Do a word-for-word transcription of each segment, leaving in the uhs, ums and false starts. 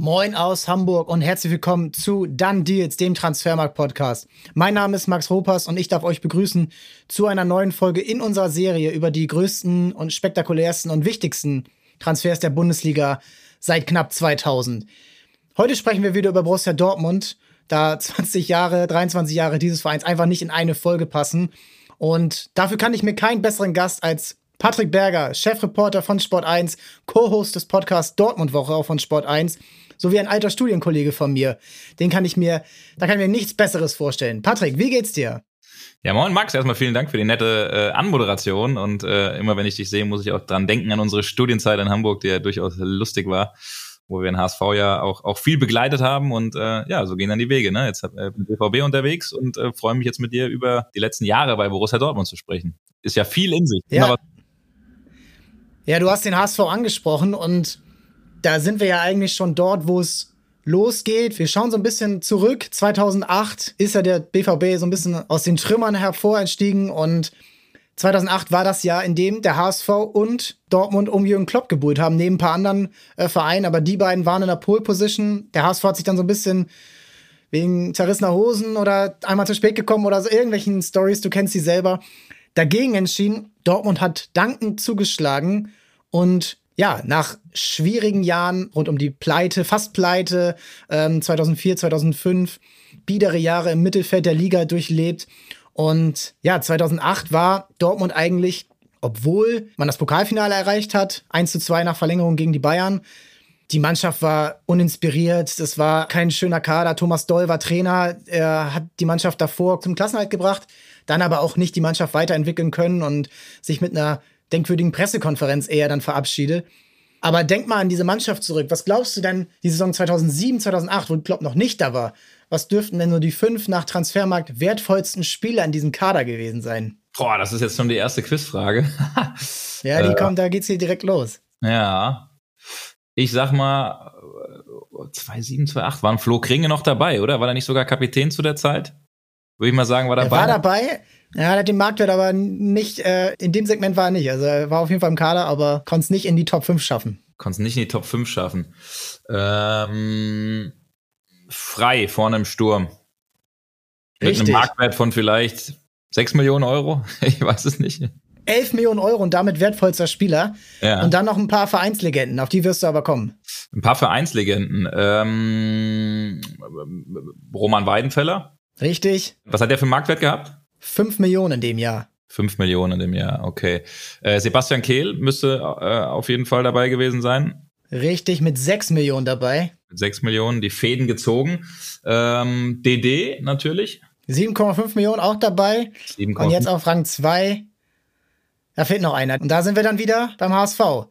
Moin aus Hamburg und herzlich willkommen zu Done Deals, dem Transfermarkt-Podcast. Mein Name ist Max Ropers und ich darf euch begrüßen zu einer neuen Folge in unserer Serie über die größten und spektakulärsten und wichtigsten Transfers der Bundesliga seit knapp zweitausend. Heute sprechen wir wieder über Borussia Dortmund, da zwanzig Jahre, dreiundzwanzig Jahre dieses Vereins einfach nicht in eine Folge passen. Und dafür kann ich mir keinen besseren Gast als Patrick Berger, Chefreporter von Sport eins, Co-Host des Podcasts Dortmund-Woche auch von Sport eins, sowie ein alter Studienkollege von mir. Den kann ich mir, da kann ich mir nichts Besseres vorstellen. Patrick, wie geht's dir? Ja, moin Max, erstmal vielen Dank für die nette äh, Anmoderation und äh, immer wenn ich dich sehe, muss ich auch dran denken an unsere Studienzeit in Hamburg, die ja durchaus lustig war, wo wir den H S V ja auch, auch viel begleitet haben und äh, ja, so gehen dann die Wege, ne? Jetzt bin äh, B V B unterwegs und äh, freue mich jetzt mit dir über die letzten Jahre bei Borussia Dortmund zu sprechen. Ist ja viel in sich. Ja, ja du hast den H S V angesprochen und da sind wir ja eigentlich schon dort, wo es losgeht. Wir schauen so ein bisschen zurück. zweitausendacht ist ja der B V B so ein bisschen aus den Trümmern hervorgestiegen und zweitausendacht war das Jahr, in dem der H S V und Dortmund um Jürgen Klopp gebuhlt haben, neben ein paar anderen äh, Vereinen, aber die beiden waren in der Pole-Position. Der H S V hat sich dann so ein bisschen wegen zerrissener Hosen oder einmal zu spät gekommen oder so irgendwelchen Storys, du kennst die selber, dagegen entschieden. Dortmund hat dankend zugeschlagen und ja, nach schwierigen Jahren rund um die Pleite, fast Pleite, ähm, zweitausendvier, zweitausendfünf, biedere Jahre im Mittelfeld der Liga durchlebt. Und ja, zweitausendacht war Dortmund eigentlich, obwohl man das Pokalfinale erreicht hat, eins zu zwei nach Verlängerung gegen die Bayern. Die Mannschaft war uninspiriert, es war kein schöner Kader. Thomas Doll war Trainer, er hat die Mannschaft davor zum Klassenerhalt gebracht, dann aber auch nicht die Mannschaft weiterentwickeln können und sich mit einer denkwürdigen Pressekonferenz eher dann verabschiede. Aber denk mal an diese Mannschaft zurück. Was glaubst du denn, die Saison zweitausendsieben, zweitausendacht, wo Klopp noch nicht da war, was dürften denn nur die fünf nach Transfermarkt wertvollsten Spieler in diesem Kader gewesen sein? Boah, das ist jetzt schon die erste Quizfrage. Ja, die äh, kommt, da geht's hier direkt los. Ja, ich sag mal, zweitausendsieben, zweitausendacht waren Flo Kringe noch dabei, oder? War er nicht sogar Kapitän zu der Zeit? Würde ich mal sagen, war dabei. Er war dabei. Ja, der hat den Marktwert aber nicht, äh, in dem Segment war er nicht. Also er war auf jeden Fall im Kader, aber konnte es nicht in die Top fünf schaffen. Konnte es nicht in die Top fünf schaffen. Ähm, frei vorne im Sturm. Richtig. Mit einem Marktwert von vielleicht sechs Millionen Euro. Ich weiß es nicht. elf Millionen Euro und damit wertvollster Spieler. Ja. Und dann noch ein paar Vereinslegenden, auf die wirst du aber kommen. Ein paar Vereinslegenden. Ähm, Roman Weidenfeller. Richtig. Was hat der für einen Marktwert gehabt? fünf Millionen in dem Jahr. fünf Millionen in dem Jahr, okay. Äh, Sebastian Kehl müsste äh, auf jeden Fall dabei gewesen sein. Richtig, mit sechs Millionen dabei. Mit sechs Millionen, die Fäden gezogen. Ähm, D D natürlich. sieben Komma fünf Millionen auch dabei. Und jetzt auf Rang zwei. Da fehlt noch einer. Und da sind wir dann wieder beim H S V,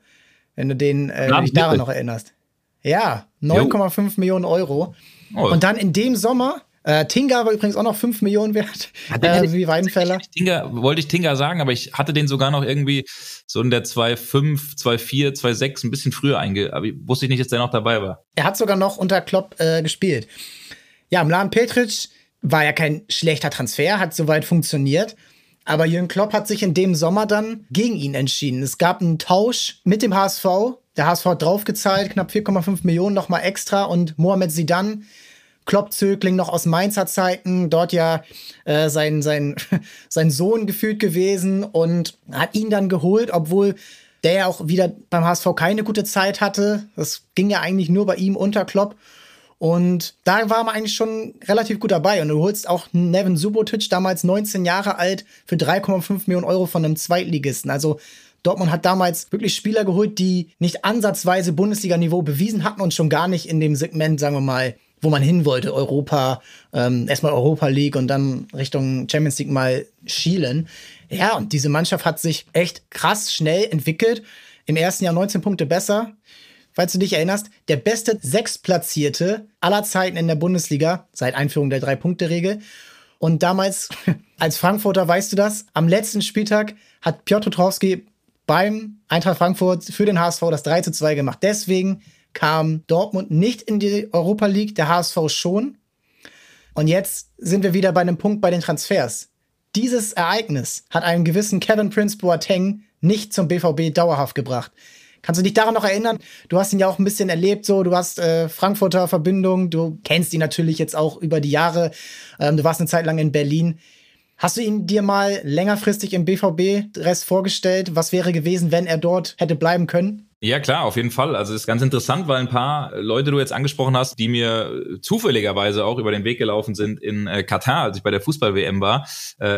wenn du den, äh, Na, dich daran noch erinnerst. Ja, neun Komma fünf Millionen Euro. Oh. Und dann in dem Sommer... Äh, Tinga war übrigens auch noch fünf Millionen wert, äh, ich, wie Weidenfeller. Tinga, wollte ich Tinga sagen, aber ich hatte den sogar noch irgendwie so in der zwei Komma fünf, zwei Komma vier, zwei Komma sechs ein bisschen früher einge... Aber wusste ich nicht, dass der noch dabei war. Er hat sogar noch unter Klopp äh, gespielt. Ja, Mladen Petric war ja kein schlechter Transfer, hat soweit funktioniert. Aber Jürgen Klopp hat sich in dem Sommer dann gegen ihn entschieden. Es gab einen Tausch mit dem H S V. Der H S V hat draufgezahlt, knapp vier Komma fünf Millionen nochmal extra. Und Mohamed Zidane... Klopp-Zögling noch aus Mainzer Zeiten, dort ja äh, sein, sein, sein Sohn gefühlt gewesen und hat ihn dann geholt, obwohl der ja auch wieder beim H S V keine gute Zeit hatte. Das ging ja eigentlich nur bei ihm unter Klopp. Und da war man eigentlich schon relativ gut dabei. Und du holst auch Neven Subotic, damals neunzehn Jahre alt, für drei Komma fünf Millionen Euro von einem Zweitligisten. Also Dortmund hat damals wirklich Spieler geholt, die nicht ansatzweise Bundesliga-Niveau bewiesen hatten und schon gar nicht in dem Segment, sagen wir mal, wo man hin wollte, Europa, ähm, erstmal Europa League und dann Richtung Champions League mal schielen. Ja, und diese Mannschaft hat sich echt krass schnell entwickelt. Im ersten Jahr neunzehn Punkte besser. Falls du dich erinnerst, der beste Sechstplatzierte aller Zeiten in der Bundesliga, seit Einführung der Drei-Punkte-Regel. Und damals, als Frankfurter, weißt du das, am letzten Spieltag hat Piotr Ostrowski beim Eintracht Frankfurt für den H S V das drei zu zwei gemacht. Deswegen kam Dortmund nicht in die Europa League, der H S V schon. Und jetzt sind wir wieder bei einem Punkt bei den Transfers. Dieses Ereignis hat einen gewissen Kevin-Prince Boateng nicht zum B V B dauerhaft gebracht. Kannst du dich daran noch erinnern? Du hast ihn ja auch ein bisschen erlebt, so. Du hast äh, Frankfurter Verbindung, du kennst ihn natürlich jetzt auch über die Jahre. Ähm, du warst eine Zeit lang in Berlin. Hast du ihn dir mal längerfristig im B V B-Dress vorgestellt? Was wäre gewesen, wenn er dort hätte bleiben können? Ja klar, auf jeden Fall. Also es ist ganz interessant, weil ein paar Leute, die du jetzt angesprochen hast, die mir zufälligerweise auch über den Weg gelaufen sind in Katar, als ich bei der Fußball-W M war.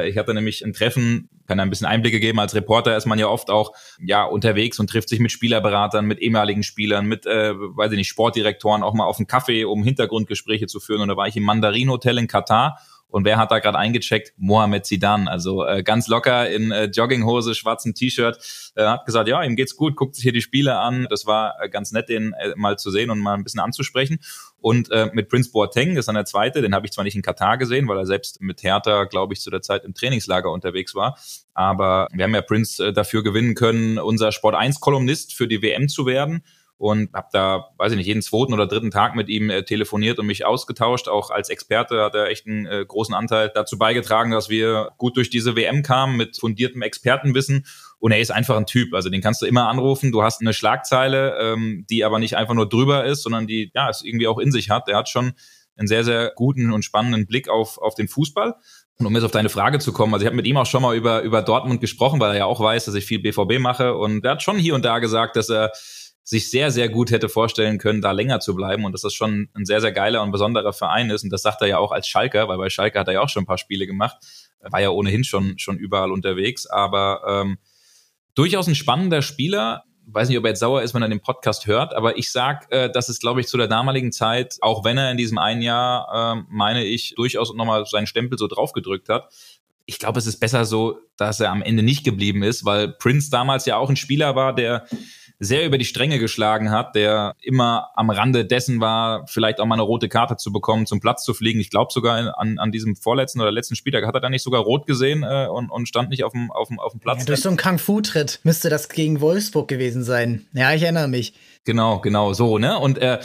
Ich hatte nämlich ein Treffen, kann da ein bisschen Einblicke geben, als Reporter ist man ja oft auch ja unterwegs und trifft sich mit Spielerberatern, mit ehemaligen Spielern, mit, äh, weiß ich nicht, Sportdirektoren auch mal auf einen Kaffee, um Hintergrundgespräche zu führen. Und da war ich im Mandarin-Hotel in Katar. Und wer hat da gerade eingecheckt? Mohamed Zidane, also äh, ganz locker in äh, Jogginghose, schwarzem T-Shirt, äh, hat gesagt, ja, ihm geht's gut, guckt sich hier die Spiele an. Das war äh, ganz nett, den äh, mal zu sehen und mal ein bisschen anzusprechen. Und äh, mit Prince Boateng, das ist dann der Zweite, den habe ich zwar nicht in Katar gesehen, weil er selbst mit Hertha, glaube ich, zu der Zeit im Trainingslager unterwegs war, aber wir haben ja Prince äh, dafür gewinnen können, unser Sport eins Kolumnist für die W M zu werden. Und habe da, weiß ich nicht, jeden zweiten oder dritten Tag mit ihm äh, telefoniert und mich ausgetauscht. Auch als Experte hat er echt einen äh, großen Anteil dazu beigetragen, dass wir gut durch diese W M kamen mit fundiertem Expertenwissen. Und er ist einfach ein Typ, also den kannst du immer anrufen. Du hast eine Schlagzeile, ähm, die aber nicht einfach nur drüber ist, sondern die ja es irgendwie auch in sich hat. Er hat schon einen sehr, sehr guten und spannenden Blick auf auf den Fußball. Und um jetzt auf deine Frage zu kommen, also ich habe mit ihm auch schon mal über über Dortmund gesprochen, weil er ja auch weiß, dass ich viel B V B mache. Und er hat schon hier und da gesagt, dass er sich sehr, sehr gut hätte vorstellen können, da länger zu bleiben und dass das schon ein sehr, sehr geiler und besonderer Verein ist. Und das sagt er ja auch als Schalker, weil bei Schalke hat er ja auch schon ein paar Spiele gemacht. Er war ja ohnehin schon schon überall unterwegs, aber ähm, durchaus ein spannender Spieler. Ich weiß nicht, ob er jetzt sauer ist, wenn er den Podcast hört, aber ich sag, äh, dass es, glaube ich, zu der damaligen Zeit, auch wenn er in diesem einen Jahr, äh, meine ich, durchaus nochmal seinen Stempel so draufgedrückt hat. Ich glaube, es ist besser so, dass er am Ende nicht geblieben ist, weil Prince damals ja auch ein Spieler war, der sehr über die Stränge geschlagen hat, der immer am Rande dessen war, vielleicht auch mal eine rote Karte zu bekommen, zum Platz zu fliegen. Ich glaube sogar an, an diesem vorletzten oder letzten Spieltag hat er da nicht sogar rot gesehen äh, und, und stand nicht auf dem, auf dem, auf dem Platz. Ja, durch so einen Kung-Fu-Tritt müsste das gegen Wolfsburg gewesen sein. Ja, ich erinnere mich. Genau, genau, so, ne? Und äh,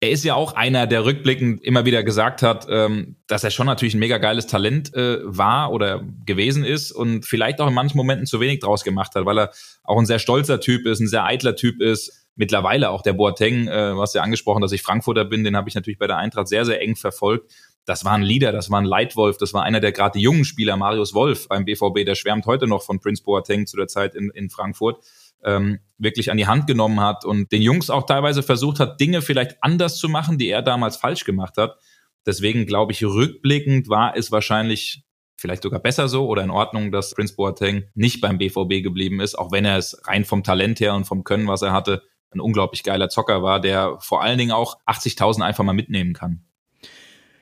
er ist ja auch einer, der rückblickend immer wieder gesagt hat, ähm, dass er schon natürlich ein mega geiles Talent äh, war oder gewesen ist und vielleicht auch in manchen Momenten zu wenig draus gemacht hat, weil er auch ein sehr stolzer Typ ist, ein sehr eitler Typ ist. Mittlerweile auch der Boateng, äh, du hast ja angesprochen, dass ich Frankfurter bin, den habe ich natürlich bei der Eintracht sehr, sehr eng verfolgt. Das war ein Leader, das war ein Leitwolf, das war einer der gerade jungen Spieler, Marius Wolf beim B V B, der schwärmt heute noch von Prince Boateng zu der Zeit in, in Frankfurt. Ähm, wirklich an die Hand genommen hat und den Jungs auch teilweise versucht hat, Dinge vielleicht anders zu machen, die er damals falsch gemacht hat. Deswegen glaube ich, rückblickend war es wahrscheinlich vielleicht sogar besser so oder in Ordnung, dass Prince Boateng nicht beim B V B geblieben ist, auch wenn er es rein vom Talent her und vom Können, was er hatte, ein unglaublich geiler Zocker war, der vor allen Dingen auch achtzigtausend einfach mal mitnehmen kann.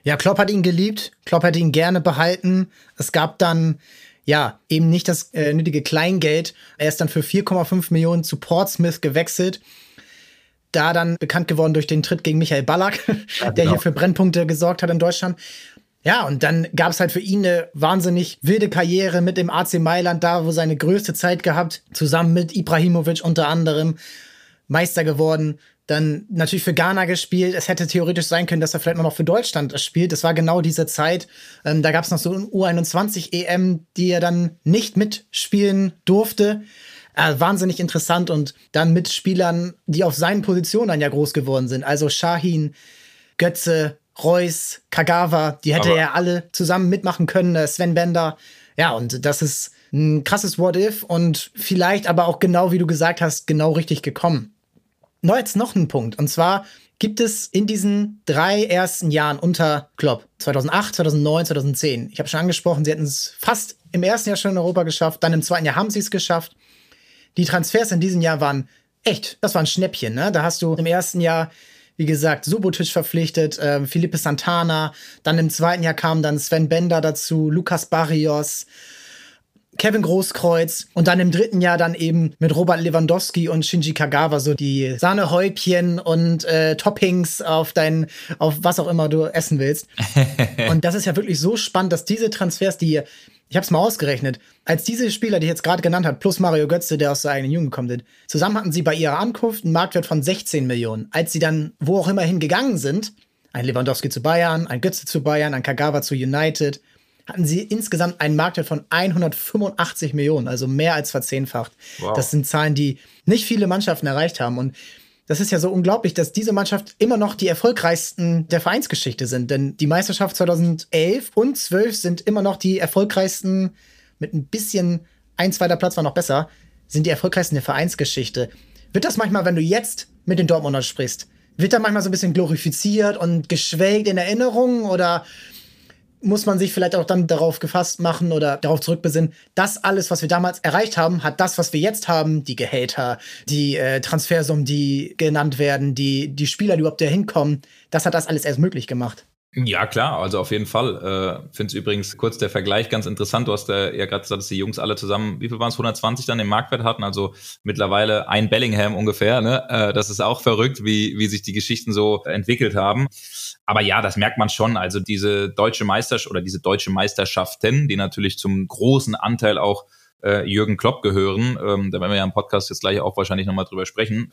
Ja, Klopp hat ihn geliebt, Klopp hätte ihn gerne behalten. Es gab dann ja, eben nicht das äh, nötige Kleingeld. Er ist dann für vier Komma fünf Millionen zu Portsmouth gewechselt. Da dann bekannt geworden durch den Tritt gegen Michael Ballack, ja, der genau hier für Brennpunkte gesorgt hat in Deutschland. Ja, und dann gab es halt für ihn eine wahnsinnig wilde Karriere mit dem A C Mailand, da wo seine größte Zeit gehabt, zusammen mit Ibrahimovic unter anderem, Meister geworden. Dann natürlich für Ghana gespielt. Es hätte theoretisch sein können, dass er vielleicht noch für Deutschland spielt. Das war genau diese Zeit. Ähm, da gab es noch so ein U einundzwanzig E M, die er dann nicht mitspielen durfte. Äh, wahnsinnig interessant. Und dann mit Spielern, die auf seinen Positionen dann ja groß geworden sind. Also Shahin, Götze, Reus, Kagawa. Die hätte Aber er alle zusammen mitmachen können. Äh, Sven Bender. Ja, und das ist ein krasses What-If. Und vielleicht aber auch genau, wie du gesagt hast, genau richtig gekommen. Noch jetzt noch ein Punkt. Und zwar gibt es in diesen drei ersten Jahren unter Klopp, zweitausendacht, zweitausendneun, zweitausendzehn. Ich habe schon angesprochen, sie hätten es fast im ersten Jahr schon in Europa geschafft. Dann im zweiten Jahr haben sie es geschafft. Die Transfers in diesem Jahr waren echt, das war ein Schnäppchen, ne? Da hast du im ersten Jahr, wie gesagt, Subotic verpflichtet, äh, Felipe Santana. Dann im zweiten Jahr kamen dann Sven Bender dazu, Lucas Barrios, Kevin Großkreuz und dann im dritten Jahr dann eben mit Robert Lewandowski und Shinji Kagawa so die Sahnehäubchen und äh, Toppings auf dein, auf was auch immer du essen willst. Und das ist ja wirklich so spannend, dass diese Transfers, die, ich habe es mal ausgerechnet, als diese Spieler, die ich jetzt gerade genannt habe, plus Mario Götze, der aus der eigenen Jugend kommt, zusammen hatten sie bei ihrer Ankunft einen Marktwert von sechzehn Millionen. Als sie dann wo auch immer hingegangen sind, ein Lewandowski zu Bayern, ein Götze zu Bayern, ein Kagawa zu United, hatten sie insgesamt einen Marktwert von hundertfünfundachtzig Millionen, also mehr als verzehnfacht. Wow. Das sind Zahlen, die nicht viele Mannschaften erreicht haben. Und das ist ja so unglaublich, dass diese Mannschaft immer noch die erfolgreichsten der Vereinsgeschichte sind. Denn die Meisterschaft zweitausendelf und zwölf sind immer noch die erfolgreichsten, mit ein bisschen, ein zweiter Platz war noch besser, sind die erfolgreichsten der Vereinsgeschichte. Wird das manchmal, wenn du jetzt mit den Dortmundern sprichst, wird da manchmal so ein bisschen glorifiziert und geschwelgt in Erinnerung, oder muss man sich vielleicht auch dann darauf gefasst machen oder darauf zurückbesinnen, das alles, was wir damals erreicht haben, hat das, was wir jetzt haben, die Gehälter, die äh, Transfersummen, die genannt werden, die, die Spieler, die überhaupt da hinkommen, das hat das alles erst möglich gemacht. Ja, klar, also auf jeden Fall. Äh, find's übrigens kurz der Vergleich ganz interessant. Du hast ja, ja gerade gesagt, dass die Jungs alle zusammen, wie viel waren es, hundertzwanzig dann den Marktwert hatten, also mittlerweile ein Bellingham ungefähr, ne? Äh, das ist auch verrückt, wie, wie sich die Geschichten so entwickelt haben. Aber ja, das merkt man schon. Also diese deutsche Meisterschaft oder diese deutsche Meisterschaften, die natürlich zum großen Anteil auch äh, Jürgen Klopp gehören, ähm, da werden wir ja im Podcast jetzt gleich auch wahrscheinlich nochmal drüber sprechen.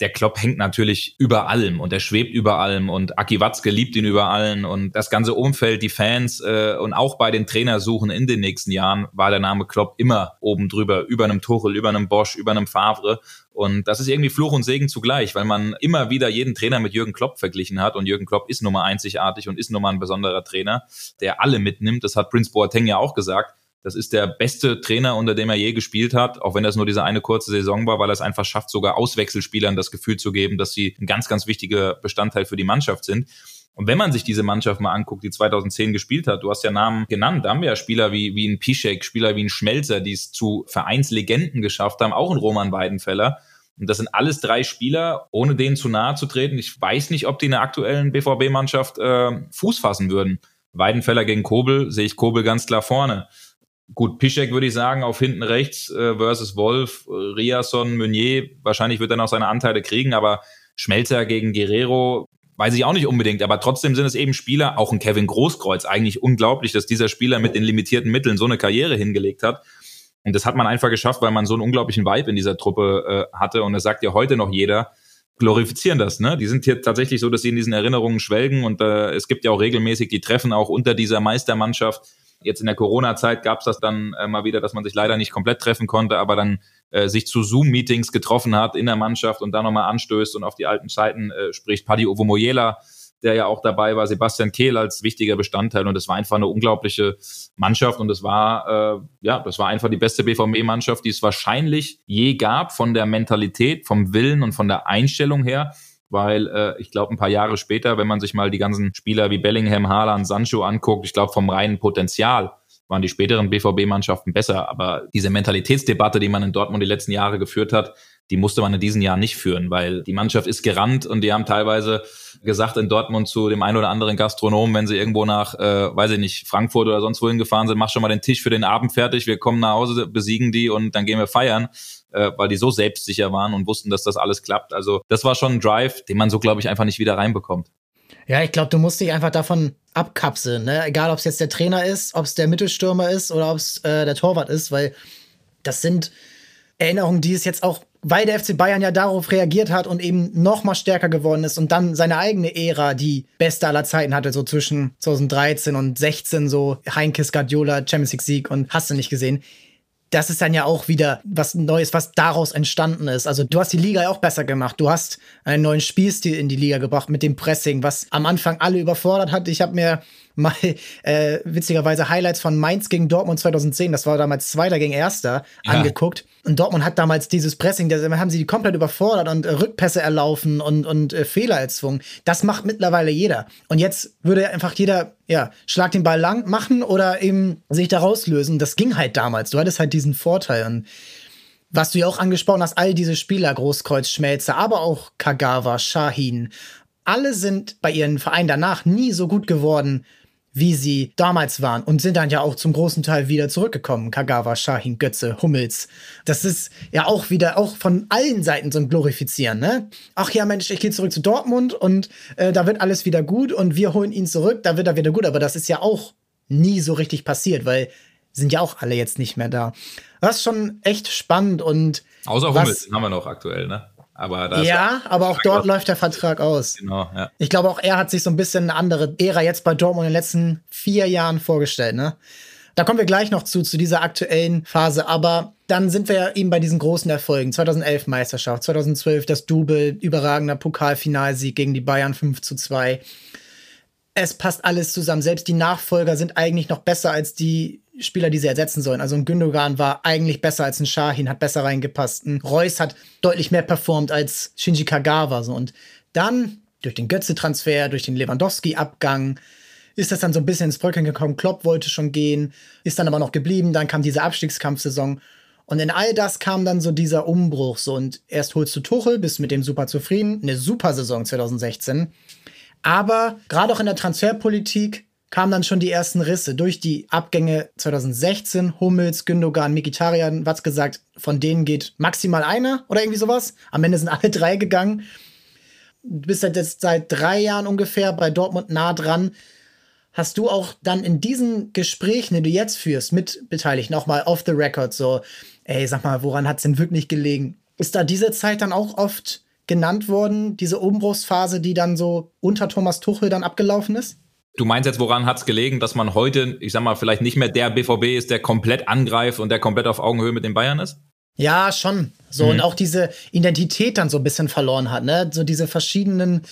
Der Klopp hängt natürlich über allem und er schwebt über allem und Aki Watzke liebt ihn über allen und das ganze Umfeld, die Fans äh, und auch bei den Trainersuchen in den nächsten Jahren war der Name Klopp immer oben drüber, über einem Tuchel, über einem Bosch, über einem Favre. Und das ist irgendwie Fluch und Segen zugleich, weil man immer wieder jeden Trainer mit Jürgen Klopp verglichen hat. Und Jürgen Klopp ist nun mal einzigartig und ist nun mal ein besonderer Trainer, der alle mitnimmt. Das hat Prince Boateng ja auch gesagt. Das ist der beste Trainer, unter dem er je gespielt hat, auch wenn das nur diese eine kurze Saison war, weil er es einfach schafft, sogar Auswechselspielern das Gefühl zu geben, dass sie ein ganz, ganz wichtiger Bestandteil für die Mannschaft sind. Und wenn man sich diese Mannschaft mal anguckt, die zweitausendzehn gespielt hat, du hast ja Namen genannt, da haben wir ja Spieler wie, wie ein Piszczek, Spieler wie ein Schmelzer, die es zu Vereinslegenden geschafft haben, auch ein Roman Weidenfeller. Und das sind alles drei Spieler, ohne denen zu nahe zu treten. Ich weiß nicht, ob die in der aktuellen B V B-Mannschaft äh, Fuß fassen würden. Weidenfeller gegen Kobel, sehe ich Kobel ganz klar vorne. Gut, Piszczek würde ich sagen, auf hinten rechts äh, versus Wolf, Riasson, Meunier, wahrscheinlich wird er noch seine Anteile kriegen, aber Schmelzer gegen Guerrero weiß ich auch nicht unbedingt, aber trotzdem sind es eben Spieler, auch ein Kevin Großkreuz, eigentlich unglaublich, dass dieser Spieler mit den limitierten Mitteln so eine Karriere hingelegt hat. Und das hat man einfach geschafft, weil man so einen unglaublichen Vibe in dieser Truppe äh, hatte und das sagt ja heute noch jeder, glorifizieren das, ne? Die sind hier tatsächlich so, dass sie in diesen Erinnerungen schwelgen und äh, es gibt ja auch regelmäßig die Treffen auch unter dieser Meistermannschaft. Jetzt in der Corona-Zeit gab es das dann äh, mal wieder, dass man sich leider nicht komplett treffen konnte, aber dann äh, sich zu Zoom-Meetings getroffen hat in der Mannschaft und da nochmal anstößt und auf die alten Zeiten äh, spricht. Paddy Ovomoyela, der ja auch dabei war, Sebastian Kehl als wichtiger Bestandteil und es war einfach eine unglaubliche Mannschaft und es war, äh, ja, das war einfach die beste B V B-Mannschaft, die es wahrscheinlich je gab, von der Mentalität, vom Willen und von der Einstellung her. Weil äh, ich glaube, ein paar Jahre später, wenn man sich mal die ganzen Spieler wie Bellingham, Haaland, Sancho anguckt, ich glaube, vom reinen Potenzial waren die späteren B V B-Mannschaften besser. Aber diese Mentalitätsdebatte, die man in Dortmund die letzten Jahre geführt hat, die musste man in diesen Jahren nicht führen, weil die Mannschaft ist gerannt und die haben teilweise gesagt in Dortmund zu dem einen oder anderen Gastronomen, wenn sie irgendwo nach, äh, weiß ich nicht, Frankfurt oder sonst wohin gefahren sind, mach schon mal den Tisch für den Abend fertig, wir kommen nach Hause, besiegen die und dann gehen wir feiern, äh, weil die so selbstsicher waren und wussten, dass das alles klappt. Also das war schon ein Drive, den man so, glaube ich, einfach nicht wieder reinbekommt. Ja, ich glaube, du musst dich einfach davon abkapseln, ne? Egal, ob es jetzt der Trainer ist, ob es der Mittelstürmer ist oder ob es äh, der Torwart ist, weil das sind Erinnerungen, die es jetzt auch, weil der F C Bayern ja darauf reagiert hat und eben noch mal stärker geworden ist und dann seine eigene Ära, die beste aller Zeiten hatte, so zwischen zweitausenddreizehn und sechzehn, so Heinkes, Guardiola, Champions League Sieg und hast du nicht gesehen. Das ist dann ja auch wieder was Neues, was daraus entstanden ist. Also du hast die Liga ja auch besser gemacht. Du hast einen neuen Spielstil in die Liga gebracht mit dem Pressing, was am Anfang alle überfordert hat. Ich habe mir mal äh, witzigerweise Highlights von Mainz gegen Dortmund zweitausendzehn, das war damals Zweiter gegen Erster, ja, angeguckt. Und Dortmund hat damals dieses Pressing, da haben sie komplett überfordert und äh, Rückpässe erlaufen und, und äh, Fehler erzwungen. Das macht mittlerweile jeder. Und jetzt würde einfach jeder, ja, schlag den Ball lang machen oder eben sich da rauslösen. Das ging halt damals. Du hattest halt diesen Vorteil. Und was du ja auch angesprochen hast, all diese Spieler, Großkreuz, Schmelzer, aber auch Kagawa, Shahin, alle sind bei ihren Vereinen danach nie so gut geworden, wie sie damals waren und sind dann ja auch zum großen Teil wieder zurückgekommen. Kagawa, Shahin, Götze, Hummels. Das ist ja auch wieder, auch von allen Seiten so ein Glorifizieren, ne? Ach ja, Mensch, ich gehe zurück zu Dortmund und äh, da wird alles wieder gut und wir holen ihn zurück, da wird er wieder gut. Aber das ist ja auch nie so richtig passiert, weil sind ja auch alle jetzt nicht mehr da. Das ist schon echt spannend und außer Hummels haben wir noch aktuell, ne? Aber da ja, aber auch dort läuft der Vertrag aus. Genau, ja. Ich glaube, auch er hat sich so ein bisschen eine andere Ära jetzt bei Dortmund in den letzten vier Jahren vorgestellt, ne? Da kommen wir gleich noch zu, zu dieser aktuellen Phase. Aber dann sind wir ja eben bei diesen großen Erfolgen. zweitausendelf Meisterschaft, zweitausendzwölf das Double, überragender Pokalfinalsieg gegen die Bayern fünf zu zwei. Es passt alles zusammen. Selbst die Nachfolger sind eigentlich noch besser als die Spieler, die sie ersetzen sollen. Also ein Gündogan war eigentlich besser als ein Şahin, hat besser reingepasst. Ein Reus hat deutlich mehr performt als Shinji Kagawa. So. Und dann durch den Götze-Transfer, durch den Lewandowski-Abgang ist das dann so ein bisschen ins Bröckeln gekommen. Klopp wollte schon gehen, ist dann aber noch geblieben. Dann kam diese Abstiegskampfsaison. Und in all das kam dann so dieser Umbruch. So. Und erst holst du Tuchel, bist mit dem super zufrieden. Eine super Saison zweitausendsechzehn. Aber gerade auch in der Transferpolitik kamen dann schon die ersten Risse. Durch die Abgänge zweitausendsechzehn, Hummels, Gündogan, Mkhitaryan, was gesagt, von denen geht maximal einer oder irgendwie sowas. Am Ende sind alle drei gegangen. Du bist jetzt seit drei Jahren ungefähr bei Dortmund nah dran. Hast du auch dann in diesen Gesprächen, die du jetzt führst, mit Beteiligten, auch mal off the record, so, ey, sag mal, woran hat es denn wirklich gelegen? Ist da diese Zeit dann auch oft genannt worden, diese Umbruchsphase, die dann so unter Thomas Tuchel dann abgelaufen ist? Du meinst jetzt, woran hat es gelegen, dass man heute, ich sag mal, vielleicht nicht mehr der B V B ist, der komplett angreift und der komplett auf Augenhöhe mit den Bayern ist? Ja, schon. So, mhm. Und auch diese Identität dann so ein bisschen verloren hat, ne? So diese verschiedenen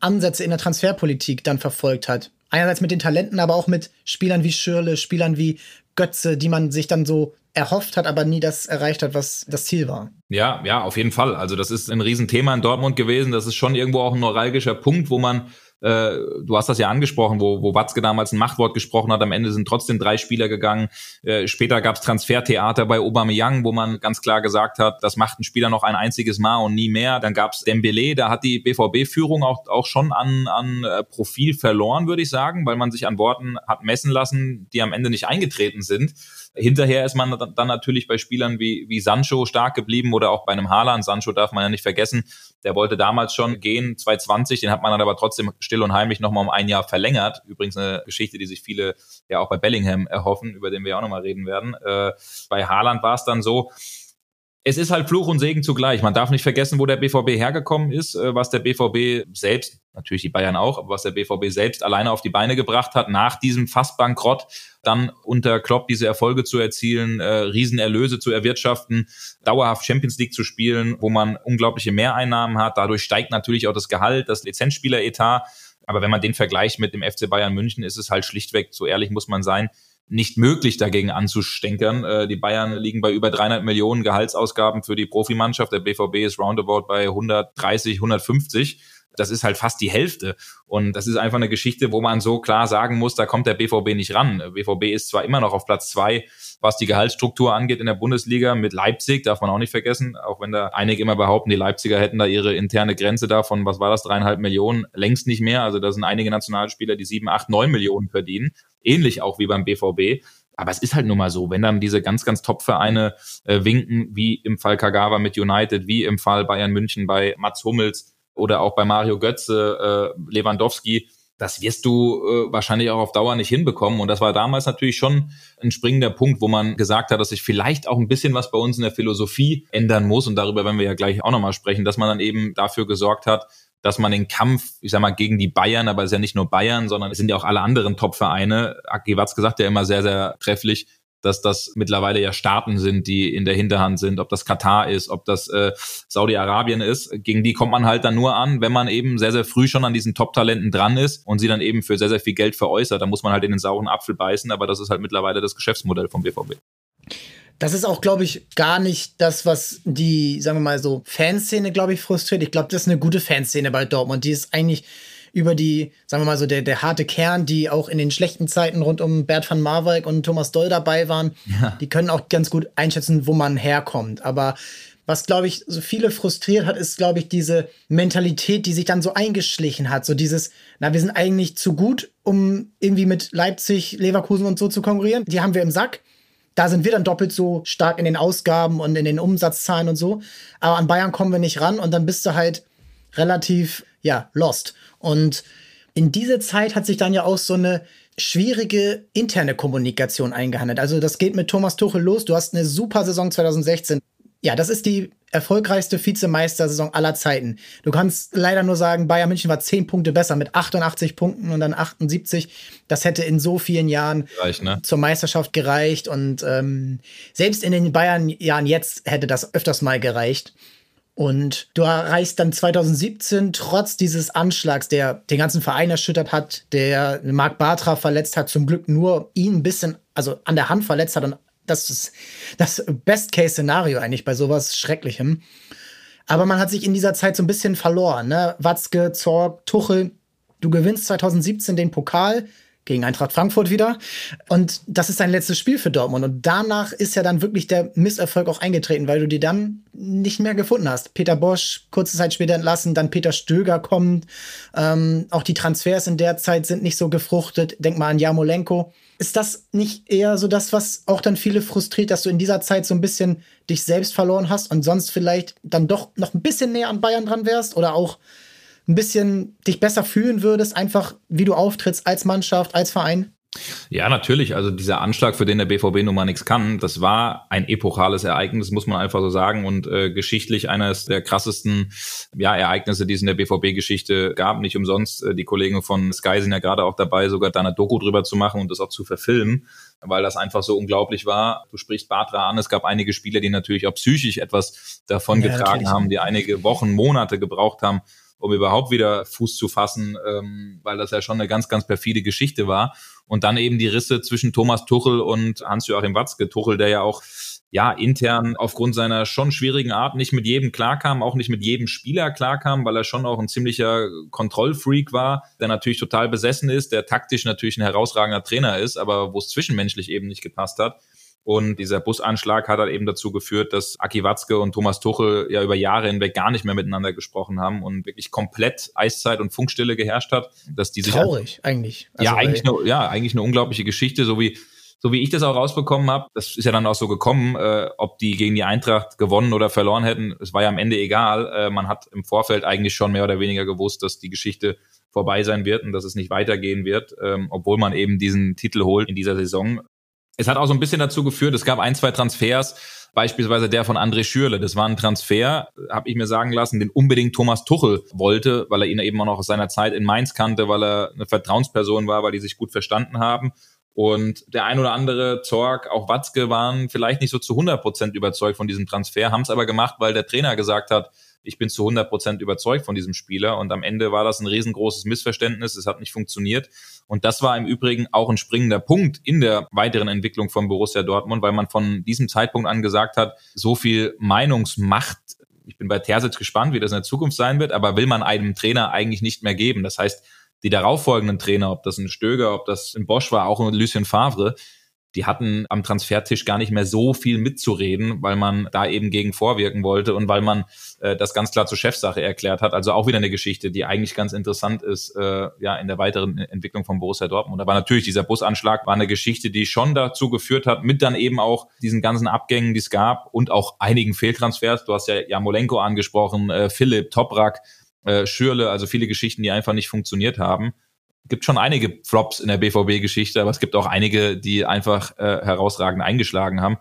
Ansätze in der Transferpolitik dann verfolgt hat. Einerseits mit den Talenten, aber auch mit Spielern wie Schürrle, Spielern wie Götze, die man sich dann so erhofft hat, aber nie das erreicht hat, was das Ziel war. Ja, ja, auf jeden Fall. Also das ist ein Riesenthema in Dortmund gewesen. Das ist schon irgendwo auch ein neuralgischer Punkt, wo man, äh, du hast das ja angesprochen, wo, wo Watzke damals ein Machtwort gesprochen hat. Am Ende sind trotzdem drei Spieler gegangen. Äh, später gab es Transfertheater bei Aubameyang, wo man ganz klar gesagt hat, das macht ein Spieler noch ein einziges Mal und nie mehr. Dann gab es Dembélé, da hat die B V B-Führung auch, auch schon an, an äh, Profil verloren, würde ich sagen, weil man sich an Worten hat messen lassen, die am Ende nicht eingetreten sind. Hinterher ist man dann natürlich bei Spielern wie, wie Sancho stark geblieben oder auch bei einem Haaland. Sancho darf man ja nicht vergessen, der wollte damals schon gehen, zweitausendzwanzig, den hat man dann aber trotzdem still und heimlich nochmal um ein Jahr verlängert. Übrigens eine Geschichte, die sich viele ja auch bei Bellingham erhoffen, über den wir ja auch nochmal reden werden. Äh, bei Haaland war es dann so, es ist halt Fluch und Segen zugleich. Man darf nicht vergessen, wo der B V B hergekommen ist, was der B V B selbst, natürlich die Bayern auch, aber was der B V B selbst alleine auf die Beine gebracht hat, nach diesem Fassbankrott dann unter Klopp diese Erfolge zu erzielen, Riesenerlöse zu erwirtschaften, dauerhaft Champions League zu spielen, wo man unglaubliche Mehreinnahmen hat. Dadurch steigt natürlich auch das Gehalt, das Lizenzspieleretat. Aber wenn man den vergleicht mit dem F C Bayern München, ist es halt schlichtweg, so ehrlich muss man sein, nicht möglich dagegen anzustenkern. Die Bayern liegen bei über dreihundert Millionen Gehaltsausgaben für die Profimannschaft. Der B V B ist roundabout bei hundertdreißig, hundertfünfzig. Das ist halt fast die Hälfte. Und das ist einfach eine Geschichte, wo man so klar sagen muss, da kommt der B V B nicht ran. Der B V B ist zwar immer noch auf Platz zwei, was die Gehaltsstruktur angeht in der Bundesliga, mit Leipzig, darf man auch nicht vergessen, auch wenn da einige immer behaupten, die Leipziger hätten da ihre interne Grenze da von, was war das, dreieinhalb Millionen, längst nicht mehr. Also da sind einige Nationalspieler, die sieben, acht, neun Millionen verdienen. Ähnlich auch wie beim B V B. Aber es ist halt nun mal so, wenn dann diese ganz, ganz Top-Vereine äh, winken, wie im Fall Kagawa mit United, wie im Fall Bayern München bei Mats Hummels, oder auch bei Mario Götze, äh, Lewandowski, das wirst du äh, wahrscheinlich auch auf Dauer nicht hinbekommen. Und das war damals natürlich schon ein springender Punkt, wo man gesagt hat, dass sich vielleicht auch ein bisschen was bei uns in der Philosophie ändern muss. Und darüber werden wir ja gleich auch nochmal sprechen, dass man dann eben dafür gesorgt hat, dass man den Kampf, ich sag mal, gegen die Bayern, aber es ist ja nicht nur Bayern, sondern es sind ja auch alle anderen Top-Vereine. Aki Watzke sagt ja immer sehr, sehr trefflich, dass das mittlerweile ja Staaten sind, die in der Hinterhand sind, ob das Katar ist, ob das äh, Saudi-Arabien ist. Gegen die kommt man halt dann nur an, wenn man eben sehr, sehr früh schon an diesen Top-Talenten dran ist und sie dann eben für sehr, sehr viel Geld veräußert. Da muss man halt in den sauren Apfel beißen, aber das ist halt mittlerweile das Geschäftsmodell vom B V B. Das ist auch, glaube ich, gar nicht das, was die, sagen wir mal so, Fanszene, glaube ich, frustriert. Ich glaube, das ist eine gute Fanszene bei Dortmund. Die ist eigentlich über die, sagen wir mal so, der, der harte Kern, die auch in den schlechten Zeiten rund um Bert van Marwijk und Thomas Doll dabei waren, ja. Die können auch ganz gut einschätzen, wo man herkommt. Aber was, glaube ich, so viele frustriert hat, ist, glaube ich, diese Mentalität, die sich dann so eingeschlichen hat. So dieses, na, wir sind eigentlich zu gut, um irgendwie mit Leipzig, Leverkusen und so zu konkurrieren. Die haben wir im Sack. Da sind wir dann doppelt so stark in den Ausgaben und in den Umsatzzahlen und so. Aber an Bayern kommen wir nicht ran und dann bist du halt relativ, ja, lost. Und in diese Zeit hat sich dann ja auch so eine schwierige interne Kommunikation eingehandelt. Also das geht mit Thomas Tuchel los. Du hast eine super Saison zweitausendsechzehn. ja, das ist die erfolgreichste Vizemeistersaison aller Zeiten. Du kannst leider nur sagen, Bayern München war zehn Punkte besser mit achtundachtzig Punkten und dann achtundsiebzig. Das hätte in so vielen Jahren Reich, ne? zur Meisterschaft gereicht. Und ähm, selbst in den Bayern-Jahren jetzt hätte das öfters mal gereicht. Und du erreichst dann zweitausendsiebzehn trotz dieses Anschlags, der den ganzen Verein erschüttert hat, der Marc Bartra verletzt hat, zum Glück nur ihn ein bisschen, also an der Hand verletzt hat. Und das ist das Best-Case-Szenario eigentlich bei sowas Schrecklichem. Aber man hat sich in dieser Zeit so ein bisschen verloren, ne? Watzke, Zorc, Tuchel. Du gewinnst zweitausendsiebzehn den Pokal gegen Eintracht Frankfurt wieder. Und das ist dein letztes Spiel für Dortmund. Und danach ist ja dann wirklich der Misserfolg auch eingetreten, weil du die dann nicht mehr gefunden hast. Peter Bosch kurze Zeit später entlassen, dann Peter Stöger kommt. Ähm, auch die Transfers in der Zeit sind nicht so gefruchtet. Denk mal an Jarmolenko. Ist das nicht eher so das, was auch dann viele frustriert, dass du in dieser Zeit so ein bisschen dich selbst verloren hast und sonst vielleicht dann doch noch ein bisschen näher an Bayern dran wärst oder auch ein bisschen dich besser fühlen würdest, einfach wie du auftrittst als Mannschaft, als Verein? Ja, natürlich. Also dieser Anschlag, für den der B V B nun mal nichts kann, das war ein epochales Ereignis, muss man einfach so sagen. Und äh, geschichtlich eines der krassesten ja, Ereignisse, die es in der B V B-Geschichte gab. Nicht umsonst, äh, die Kollegen von Sky sind ja gerade auch dabei, sogar da eine Doku drüber zu machen und das auch zu verfilmen, weil das einfach so unglaublich war. Du sprichst Bartra an, es gab einige Spieler, die natürlich auch psychisch etwas davon ja, getragen haben, die einige Wochen, Monate gebraucht haben, um überhaupt wieder Fuß zu fassen, ähm, weil das ja schon eine ganz, ganz perfide Geschichte war. Und dann eben die Risse zwischen Thomas Tuchel und Hans-Joachim Watzke. Tuchel, der ja auch ja intern aufgrund seiner schon schwierigen Art nicht mit jedem klarkam, auch nicht mit jedem Spieler klarkam, weil er schon auch ein ziemlicher Kontrollfreak war, der natürlich total besessen ist, der taktisch natürlich ein herausragender Trainer ist, aber wo es zwischenmenschlich eben nicht gepasst hat. Und dieser Busanschlag hat halt eben dazu geführt, dass Aki Watzke und Thomas Tuchel ja über Jahre hinweg gar nicht mehr miteinander gesprochen haben und wirklich komplett Eiszeit und Funkstille geherrscht hat, dass die sich traurig eigentlich. Also ja, eigentlich eine, ja, eigentlich eine unglaubliche Geschichte, so wie so wie ich das auch rausbekommen habe. Das ist ja dann auch so gekommen, äh, ob die gegen die Eintracht gewonnen oder verloren hätten, es war ja am Ende egal. Äh, man hat im Vorfeld eigentlich schon mehr oder weniger gewusst, dass die Geschichte vorbei sein wird und dass es nicht weitergehen wird, ähm, obwohl man eben diesen Titel holt in dieser Saison. Es hat auch so ein bisschen dazu geführt, es gab ein, zwei Transfers, beispielsweise der von André Schürrle. Das war ein Transfer, habe ich mir sagen lassen, den unbedingt Thomas Tuchel wollte, weil er ihn eben auch noch aus seiner Zeit in Mainz kannte, weil er eine Vertrauensperson war, weil die sich gut verstanden haben. Und der ein oder andere, Zorc, auch Watzke, waren vielleicht nicht so zu hundert Prozent überzeugt von diesem Transfer, haben es aber gemacht, weil der Trainer gesagt hat, ich bin zu hundert Prozent überzeugt von diesem Spieler. Und am Ende war das ein riesengroßes Missverständnis. Es hat nicht funktioniert. Und das war im Übrigen auch ein springender Punkt in der weiteren Entwicklung von Borussia Dortmund, weil man von diesem Zeitpunkt an gesagt hat, so viel Meinungsmacht, ich bin bei Terzic gespannt, wie das in der Zukunft sein wird, aber will man einem Trainer eigentlich nicht mehr geben. Das heißt, die darauffolgenden Trainer, ob das ein Stöger, ob das ein Bosch war, auch ein Lucien Favre, die hatten am Transfertisch gar nicht mehr so viel mitzureden, weil man da eben gegen vorwirken wollte und weil man äh, das ganz klar zur Chefsache erklärt hat. Also auch wieder eine Geschichte, die eigentlich ganz interessant ist, äh, ja, in der weiteren Entwicklung von Borussia Dortmund. Aber natürlich, dieser Busanschlag war eine Geschichte, die schon dazu geführt hat, mit dann eben auch diesen ganzen Abgängen, die es gab und auch einigen Fehltransfers. Du hast ja Jarmolenko angesprochen, äh, Philipp, Toprak, äh, Schürrle, also viele Geschichten, die einfach nicht funktioniert haben. Gibt schon einige Flops in der B V B-Geschichte, aber es gibt auch einige, die einfach äh, herausragend eingeschlagen haben.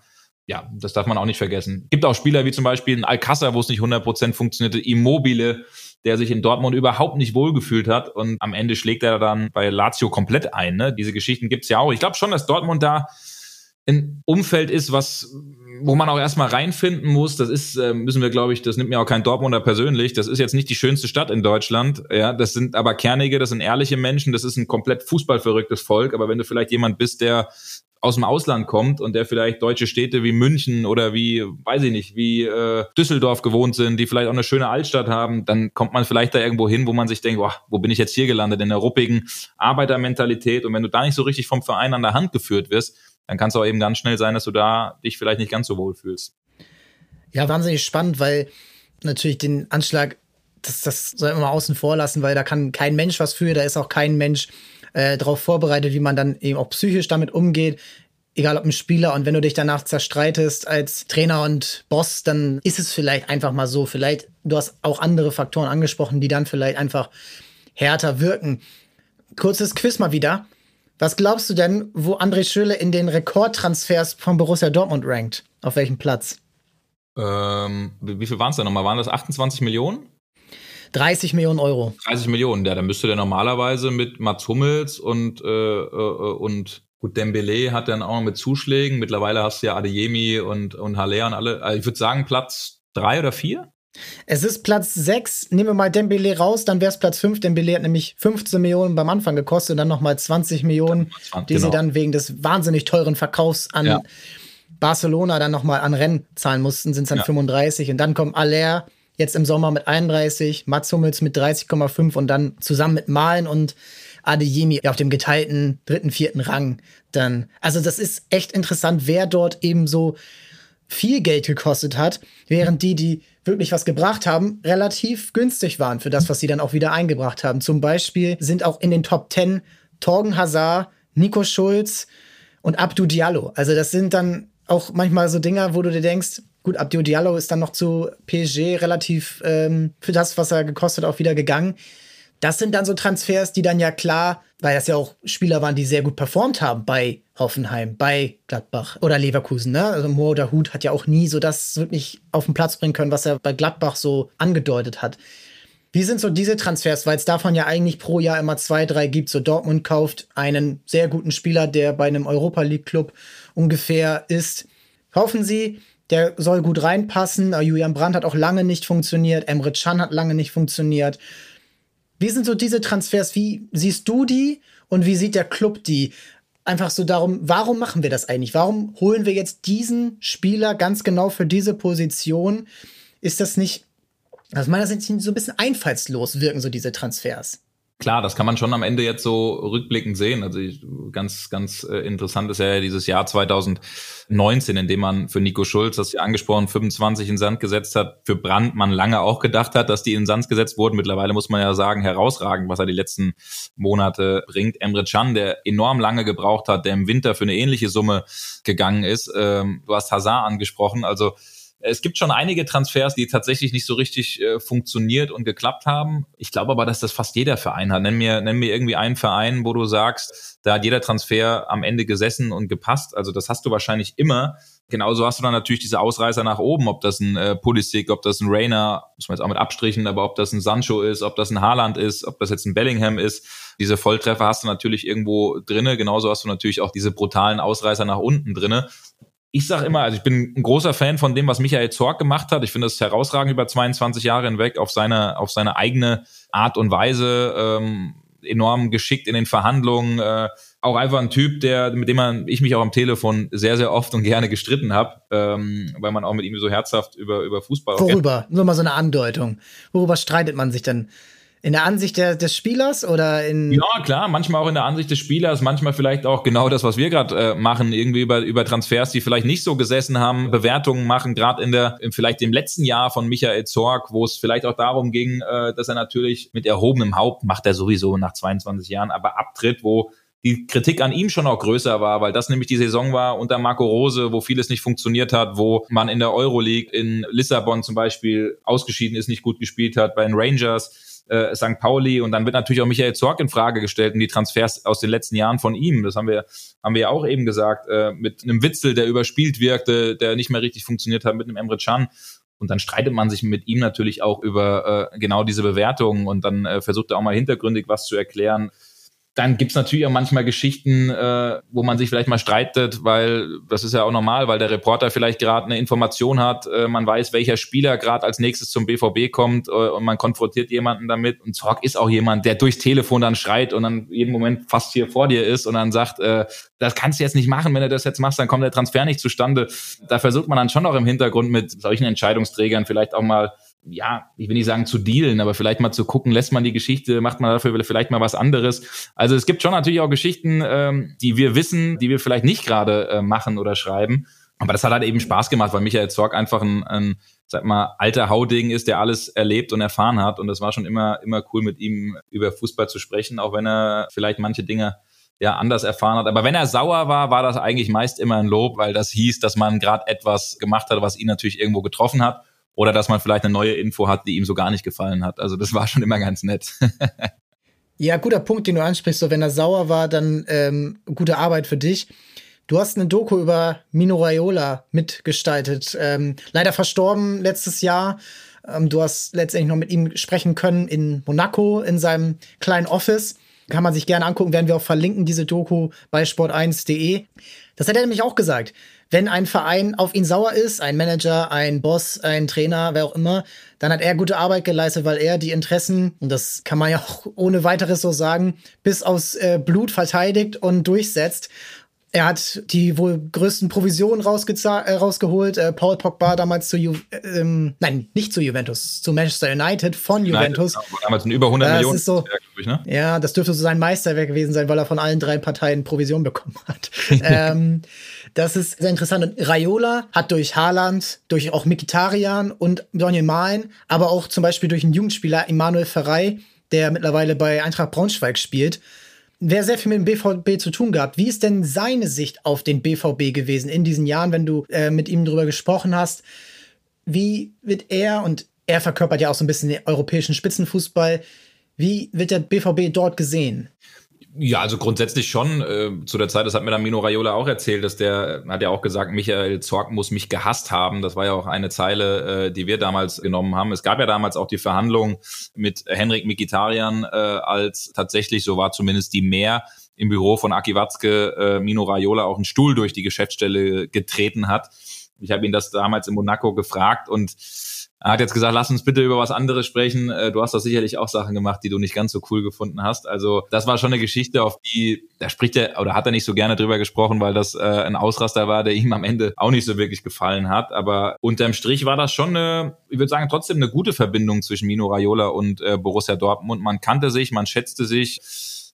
Ja, das darf man auch nicht vergessen. Gibt auch Spieler wie zum Beispiel ein Alcázar, wo es nicht hundert Prozent funktionierte, Immobile, der sich in Dortmund überhaupt nicht wohlgefühlt hat und am Ende schlägt er dann bei Lazio komplett ein. Ne? Diese Geschichten gibt's ja auch. Ich glaube schon, dass Dortmund da ein Umfeld ist, was wo man auch erstmal reinfinden muss. Das ist, äh, müssen wir, glaube ich, das nimmt mir auch kein Dortmunder persönlich, das ist jetzt nicht die schönste Stadt in Deutschland, ja, das sind aber kernige, das sind ehrliche Menschen, das ist ein komplett fußballverrücktes Volk, aber wenn du vielleicht jemand bist, der aus dem Ausland kommt und der vielleicht deutsche Städte wie München oder wie, weiß ich nicht, wie äh, Düsseldorf gewohnt sind, die vielleicht auch eine schöne Altstadt haben, dann kommt man vielleicht da irgendwo hin, wo man sich denkt, boah, wo bin ich jetzt hier gelandet, in der ruppigen Arbeitermentalität, und wenn du da nicht so richtig vom Verein an der Hand geführt wirst, dann kann es auch eben ganz schnell sein, dass du da dich vielleicht nicht ganz so wohl fühlst. Ja, wahnsinnig spannend, weil natürlich den Anschlag, das, das soll man mal außen vor lassen, weil da kann kein Mensch was für, da ist auch kein Mensch äh, darauf vorbereitet, wie man dann eben auch psychisch damit umgeht, egal ob ein Spieler. Und wenn du dich danach zerstreitest als Trainer und Boss, dann ist es vielleicht einfach mal so. Vielleicht, du hast auch andere Faktoren angesprochen, die dann vielleicht einfach härter wirken. Kurzes Quiz mal wieder. Was glaubst du denn, wo André Schürrle in den Rekordtransfers von Borussia Dortmund rankt? Auf welchem Platz? Ähm, wie viel waren es da nochmal? Waren das achtundzwanzig Millionen? dreißig Millionen Euro. dreißig Millionen, ja, dann müsste der normalerweise mit Mats Hummels und, äh, und gut, Dembélé hat dann auch noch mit Zuschlägen. Mittlerweile hast du ja Adeyemi und, und Haller und alle. Also ich würde sagen, Platz drei oder vier? Es ist Platz sechs. Nehmen wir mal Dembélé raus, dann wäre es Platz fünf. Dembélé hat nämlich fünfzehn Millionen beim Anfang gekostet und dann nochmal zwanzig Millionen, die genau. sie dann wegen des wahnsinnig teuren Verkaufs an ja. Barcelona dann nochmal an Rennen zahlen mussten, sind es dann ja. fünfunddreißig. Und dann kommen Haller jetzt im Sommer mit einunddreißig, Mats Hummels mit dreißig Komma fünf und dann zusammen mit Malen und Adeyemi auf dem geteilten dritten, vierten Rang dann. Also das ist echt interessant, wer dort eben so viel Geld gekostet hat, während die, die wirklich was gebracht haben, relativ günstig waren für das, was sie dann auch wieder eingebracht haben. Zum Beispiel sind auch in den Top Ten Thorgan Hazard, Nico Schulz und Abdou Diallo. Also das sind dann auch manchmal so Dinger, wo du dir denkst, gut, Abdou Diallo ist dann noch zu P S G relativ ähm, für das, was er gekostet, auch wieder gegangen. Das sind dann so Transfers, die dann ja klar, weil das ja auch Spieler waren, die sehr gut performt haben bei Hoffenheim, bei Gladbach oder Leverkusen. Ne? Also Mo Dahoud hat ja auch nie so das wirklich auf den Platz bringen können, was er bei Gladbach so angedeutet hat. Wie sind so diese Transfers, weil es davon ja eigentlich pro Jahr immer zwei, drei gibt. So Dortmund kauft einen sehr guten Spieler, der bei einem Europa-League-Club ungefähr ist. Kaufen sie, der soll gut reinpassen. Julian Brandt hat auch lange nicht funktioniert. Emre Can hat lange nicht funktioniert. Wie sind so diese Transfers? Wie siehst du die und wie sieht der Club die? Einfach so darum, warum machen wir das eigentlich? Warum holen wir jetzt diesen Spieler ganz genau für diese Position? Ist das nicht... Also meiner Sicht so ein bisschen einfallslos wirken so diese Transfers. Klar, das kann man schon am Ende jetzt so rückblickend sehen. Also ich, ganz, ganz äh, interessant ist ja dieses Jahr zwanzig neunzehn, in dem man für Nico Schulz, das ja angesprochen, fünfundzwanzig in den Sand gesetzt hat. Für Brandt man lange auch gedacht hat, dass die in den Sand gesetzt wurden. Mittlerweile muss man ja sagen, herausragend, was er die letzten Monate bringt. Emre Can, der enorm lange gebraucht hat, der im Winter für eine ähnliche Summe gegangen ist. Ähm, du hast Hazard angesprochen, also es gibt schon einige Transfers, die tatsächlich nicht so richtig äh, funktioniert und geklappt haben. Ich glaube aber, dass das fast jeder Verein hat. Nenn mir, nenn mir irgendwie einen Verein, wo du sagst, da hat jeder Transfer am Ende gesessen und gepasst. Also das hast du wahrscheinlich immer. Genauso hast du dann natürlich diese Ausreißer nach oben, ob das ein äh, Pulisic, ob das ein Reina, muss man jetzt auch mit abstrichen, aber ob das ein Sancho ist, ob das ein Haaland ist, ob das jetzt ein Bellingham ist. Diese Volltreffer hast du natürlich irgendwo drinne. Genauso hast du natürlich auch diese brutalen Ausreißer nach unten drinne. Ich sage immer, also ich bin ein großer Fan von dem, was Michael Zorc gemacht hat. Ich finde das herausragend über zweiundzwanzig Jahre hinweg auf seine, auf seine eigene Art und Weise, ähm, enorm geschickt in den Verhandlungen. Äh, auch einfach ein Typ, der, mit dem man, ich mich auch am Telefon sehr, sehr oft und gerne gestritten habe, ähm, weil man auch mit ihm so herzhaft über, über Fußball... Worüber? Nur mal so eine Andeutung. Worüber streitet man sich denn? In der Ansicht der, des Spielers oder in... Ja, klar, manchmal auch in der Ansicht des Spielers, manchmal vielleicht auch genau das, was wir gerade äh, machen, irgendwie über, über Transfers, die vielleicht nicht so gesessen haben, Bewertungen machen, gerade in der in vielleicht dem letzten Jahr von Michael Zorc, wo es vielleicht auch darum ging, äh, dass er natürlich mit erhobenem Haupt, macht er sowieso nach zweiundzwanzig Jahren, aber abtritt, wo die Kritik an ihm schon auch größer war, weil das nämlich die Saison war unter Marco Rose, wo vieles nicht funktioniert hat, wo man in der Euroleague in Lissabon zum Beispiel ausgeschieden ist, nicht gut gespielt hat, bei den Rangers, Sankt Pauli, und dann wird natürlich auch Michael Zorc in Frage gestellt und die Transfers aus den letzten Jahren von ihm. Das haben wir haben wir ja auch eben gesagt, äh, mit einem Witzel, der überspielt wirkte, der nicht mehr richtig funktioniert hat, mit einem Emre Can. Und dann streitet man sich mit ihm natürlich auch über äh, genau diese Bewertungen und dann äh, versucht er auch mal hintergründig was zu erklären. Dann gibt's natürlich auch manchmal Geschichten, äh, wo man sich vielleicht mal streitet, weil das ist ja auch normal, weil der Reporter vielleicht gerade eine Information hat, äh, man weiß, welcher Spieler gerade als nächstes zum B V B kommt äh, und man konfrontiert jemanden damit. Und Zorc ist auch jemand, der durchs Telefon dann schreit und dann jeden Moment fast hier vor dir ist und dann sagt, äh, das kannst du jetzt nicht machen, wenn du das jetzt machst, dann kommt der Transfer nicht zustande. Da versucht man dann schon auch im Hintergrund mit solchen Entscheidungsträgern vielleicht auch mal, ja, ich will nicht sagen zu dealen, aber vielleicht mal zu gucken, lässt man die Geschichte, macht man dafür vielleicht mal was anderes. Also es gibt schon natürlich auch Geschichten, ähm, die wir wissen, die wir vielleicht nicht gerade äh, machen oder schreiben. Aber das hat halt eben Spaß gemacht, weil Michael Zorc einfach ein, ein sag mal, alter Haudegen ist, der alles erlebt und erfahren hat. Und das war schon immer immer cool, mit ihm über Fußball zu sprechen, auch wenn er vielleicht manche Dinge ja anders erfahren hat. Aber wenn er sauer war, war das eigentlich meist immer ein Lob, weil das hieß, dass man gerade etwas gemacht hat, was ihn natürlich irgendwo getroffen hat. Oder dass man vielleicht eine neue Info hat, die ihm so gar nicht gefallen hat. Also das war schon immer ganz nett. Ja, guter Punkt, den du ansprichst. So, wenn er sauer war, dann ähm, gute Arbeit für dich. Du hast eine Doku über Mino Raiola mitgestaltet. Ähm, leider verstorben letztes Jahr. Ähm, du hast letztendlich noch mit ihm sprechen können in Monaco, in seinem kleinen Office. Kann man sich gerne angucken, werden wir auch verlinken, diese Doku bei sport eins punkt de. Das hat er nämlich auch gesagt. Wenn ein Verein auf ihn sauer ist, ein Manager, ein Boss, ein Trainer, wer auch immer, dann hat er gute Arbeit geleistet, weil er die Interessen, und das kann man ja auch ohne weiteres so sagen, bis aufs äh, Blut verteidigt und durchsetzt. Er hat die wohl größten Provisionen rausgeza- äh, rausgeholt. Äh, Paul Pogba damals zu Ju- äh, ähm, nein, nicht zu Juventus, zu Manchester United von Juventus. United, damals in über hundert das Millionen. Ist so, ich, ne? Ja, das dürfte so sein Meisterwerk gewesen sein, weil er von allen drei Parteien Provision bekommen hat. ähm, das ist sehr interessant. Und Raiola hat durch Haaland, durch auch Mkhitaryan und Donny Malen, aber auch zum Beispiel durch einen Jugendspieler, Emmanuel Ferrey, der mittlerweile bei Eintracht Braunschweig spielt, wer sehr viel mit dem B V B zu tun gehabt. Wie ist denn seine Sicht auf den B V B gewesen in diesen Jahren, wenn du äh, mit ihm drüber gesprochen hast? Wie wird er, und er verkörpert ja auch so ein bisschen den europäischen Spitzenfußball, wie wird der B V B dort gesehen? Ja, also grundsätzlich schon. Äh, zu der Zeit, das hat mir dann Mino Raiola auch erzählt, dass der, hat ja auch gesagt, Michael Zorc muss mich gehasst haben. Das war ja auch eine Zeile, äh, die wir damals genommen haben. Es gab ja damals auch die Verhandlung mit Henrikh Mkhitaryan, äh, als tatsächlich, so war zumindest die Mehr im Büro von Aki Watzke, äh, Mino Raiola auch einen Stuhl durch die Geschäftsstelle getreten hat. Ich habe ihn das damals in Monaco gefragt und er hat jetzt gesagt, lass uns bitte über was anderes sprechen. Du hast doch sicherlich auch Sachen gemacht, die du nicht ganz so cool gefunden hast. Also das war schon eine Geschichte, auf die, da spricht er oder hat er nicht so gerne drüber gesprochen, weil das äh, ein Ausraster war, der ihm am Ende auch nicht so wirklich gefallen hat. Aber unterm Strich war das schon eine, ich würde sagen, trotzdem eine gute Verbindung zwischen Mino Raiola und äh, Borussia Dortmund. Man kannte sich, man schätzte sich.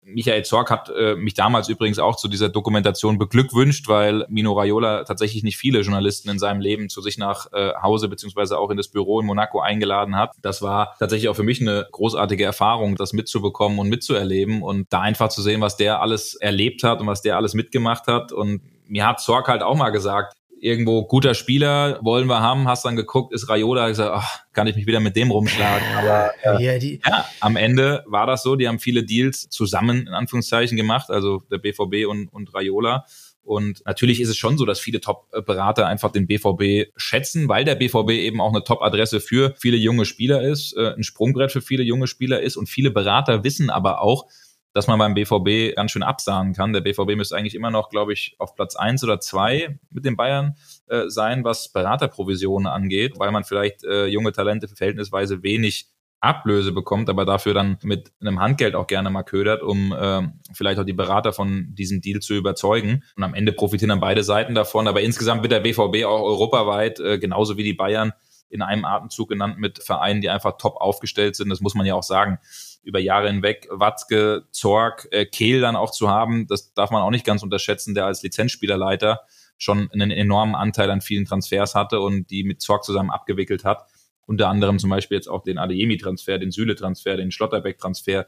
Michael Zorc hat äh, mich damals übrigens auch zu dieser Dokumentation beglückwünscht, weil Mino Raiola tatsächlich nicht viele Journalisten in seinem Leben zu sich nach äh, Hause beziehungsweise auch in das Büro in Monaco eingeladen hat. Das war tatsächlich auch für mich eine großartige Erfahrung, das mitzubekommen und mitzuerleben und da einfach zu sehen, was der alles erlebt hat und was der alles mitgemacht hat. Und mir hat Zorc halt auch mal gesagt, irgendwo guter Spieler, wollen wir haben, hast dann geguckt, ist Raiola, ich sag, ach, kann ich mich wieder mit dem rumschlagen. Aber äh, ja, die- ja, am Ende war das so, die haben viele Deals zusammen, in Anführungszeichen, gemacht, also der B V B und, und Raiola. Und natürlich ist es schon so, dass viele Top-Berater einfach den B V B schätzen, weil der B V B eben auch eine Top-Adresse für viele junge Spieler ist, äh, ein Sprungbrett für viele junge Spieler ist und viele Berater wissen aber auch, dass man beim B V B ganz schön absahnen kann. Der B V B müsste eigentlich immer noch, glaube ich, auf Platz eins oder zwei mit den Bayern äh, sein, was Beraterprovisionen angeht, weil man vielleicht äh, junge Talente verhältnisweise wenig Ablöse bekommt, aber dafür dann mit einem Handgeld auch gerne mal ködert, um äh, vielleicht auch die Berater von diesem Deal zu überzeugen. Und am Ende profitieren dann beide Seiten davon. Aber insgesamt wird der B V B auch europaweit, äh, genauso wie die Bayern, in einem Atemzug genannt mit Vereinen, die einfach top aufgestellt sind. Das muss man ja auch sagen. Über Jahre hinweg Watzke, Zorc, Kehl dann auch zu haben, das darf man auch nicht ganz unterschätzen, der als Lizenzspielerleiter schon einen enormen Anteil an vielen Transfers hatte und die mit Zorc zusammen abgewickelt hat. Unter anderem zum Beispiel jetzt auch den Adeyemi-Transfer, den Süle-Transfer, den Schlotterbeck-Transfer,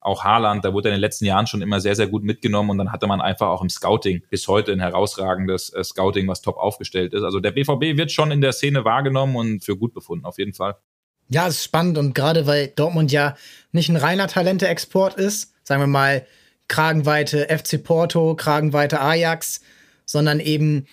auch Haaland, da wurde er in den letzten Jahren schon immer sehr, sehr gut mitgenommen und dann hatte man einfach auch im Scouting bis heute ein herausragendes äh, Scouting, was top aufgestellt ist. Also der B V B wird schon in der Szene wahrgenommen und für gut befunden, auf jeden Fall. Ja, es ist spannend und gerade weil Dortmund ja nicht ein reiner Talente-Export ist, sagen wir mal Kragenweite F C Porto, Kragenweite Ajax, sondern eben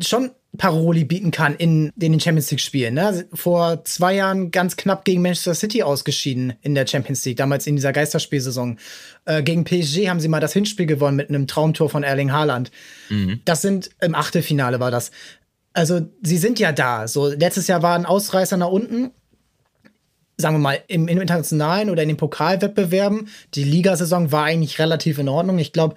schon Paroli bieten kann in, in den Champions League-Spielen. Ne? Vor zwei Jahren ganz knapp gegen Manchester City ausgeschieden in der Champions League, damals in dieser Geisterspielsaison. Äh, gegen P S G haben sie mal das Hinspiel gewonnen mit einem Traumtor von Erling Haaland. Mhm. Das sind, im Achtelfinale war das. Also sie sind ja da. So, letztes Jahr war ein Ausreißer nach unten, sagen wir mal, im, im internationalen oder in den Pokalwettbewerben. Die Ligasaison war eigentlich relativ in Ordnung. Ich glaube,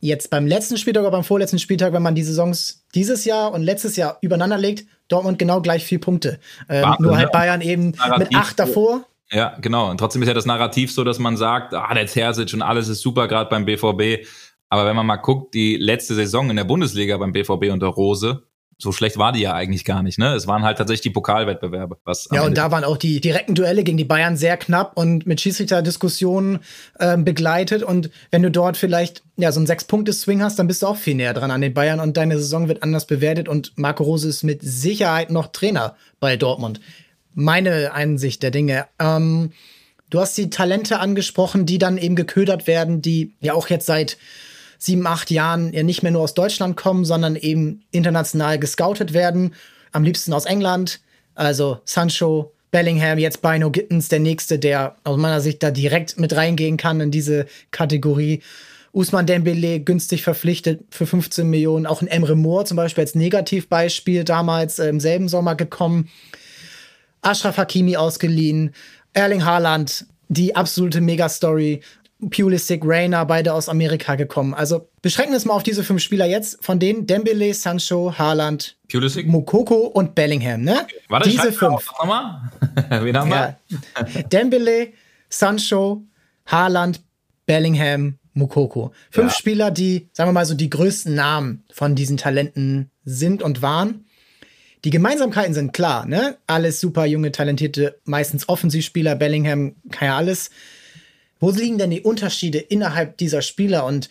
jetzt beim letzten Spieltag oder beim vorletzten Spieltag, wenn man die Saisons dieses Jahr und letztes Jahr übereinander legt, Dortmund genau gleich vier Punkte. Ähm, Wahnsinn, nur halt Bayern eben Narrativ mit acht davor. Ja, genau. Und trotzdem ist ja das Narrativ so, dass man sagt, ah, der Terzic und alles ist super, gerade beim B V B. Aber wenn man mal guckt, die letzte Saison in der Bundesliga beim B V B unter Rose, so schlecht war die ja eigentlich gar nicht, ne? Es waren halt tatsächlich die Pokalwettbewerbe. Was ja, und da waren auch die direkten Duelle gegen die Bayern sehr knapp und mit Schiedsrichter-Diskussionen äh, begleitet. Und wenn du dort vielleicht ja so einen Sechs-Punkte-Swing hast, dann bist du auch viel näher dran an den Bayern und deine Saison wird anders bewertet. Und Marco Rose ist mit Sicherheit noch Trainer bei Dortmund. Meine Einsicht der Dinge. Ähm, du hast die Talente angesprochen, die dann eben geködert werden, die ja auch jetzt seit sieben, acht Jahren ja nicht mehr nur aus Deutschland kommen, sondern eben international gescoutet werden, am liebsten aus England. Also Sancho, Bellingham, jetzt Bino Gittins, der Nächste, der aus meiner Sicht da direkt mit reingehen kann in diese Kategorie. Ousmane Dembélé günstig verpflichtet für fünfzehn Millionen. Auch ein Emre Mor zum Beispiel als Negativbeispiel damals äh, im selben Sommer gekommen. Achraf Hakimi ausgeliehen. Erling Haaland, die absolute Megastory. Pulisic, Reina, beide aus Amerika gekommen. Also beschränken wir es mal auf diese fünf Spieler jetzt, von denen Dembélé, Sancho, Haaland, Pulisic, Moukoko und Bellingham. Ne? Warte, diese fünf. Nochmal. Wen haben wir? Ja. Dembélé, Sancho, Haaland, Bellingham, Moukoko. Fünf ja. Spieler, die, sagen wir mal so, die größten Namen von diesen Talenten sind und waren. Die Gemeinsamkeiten sind klar, ne? Alles super junge, talentierte, meistens Offensivspieler. Bellingham kann ja alles. Wo liegen denn die Unterschiede innerhalb dieser Spieler und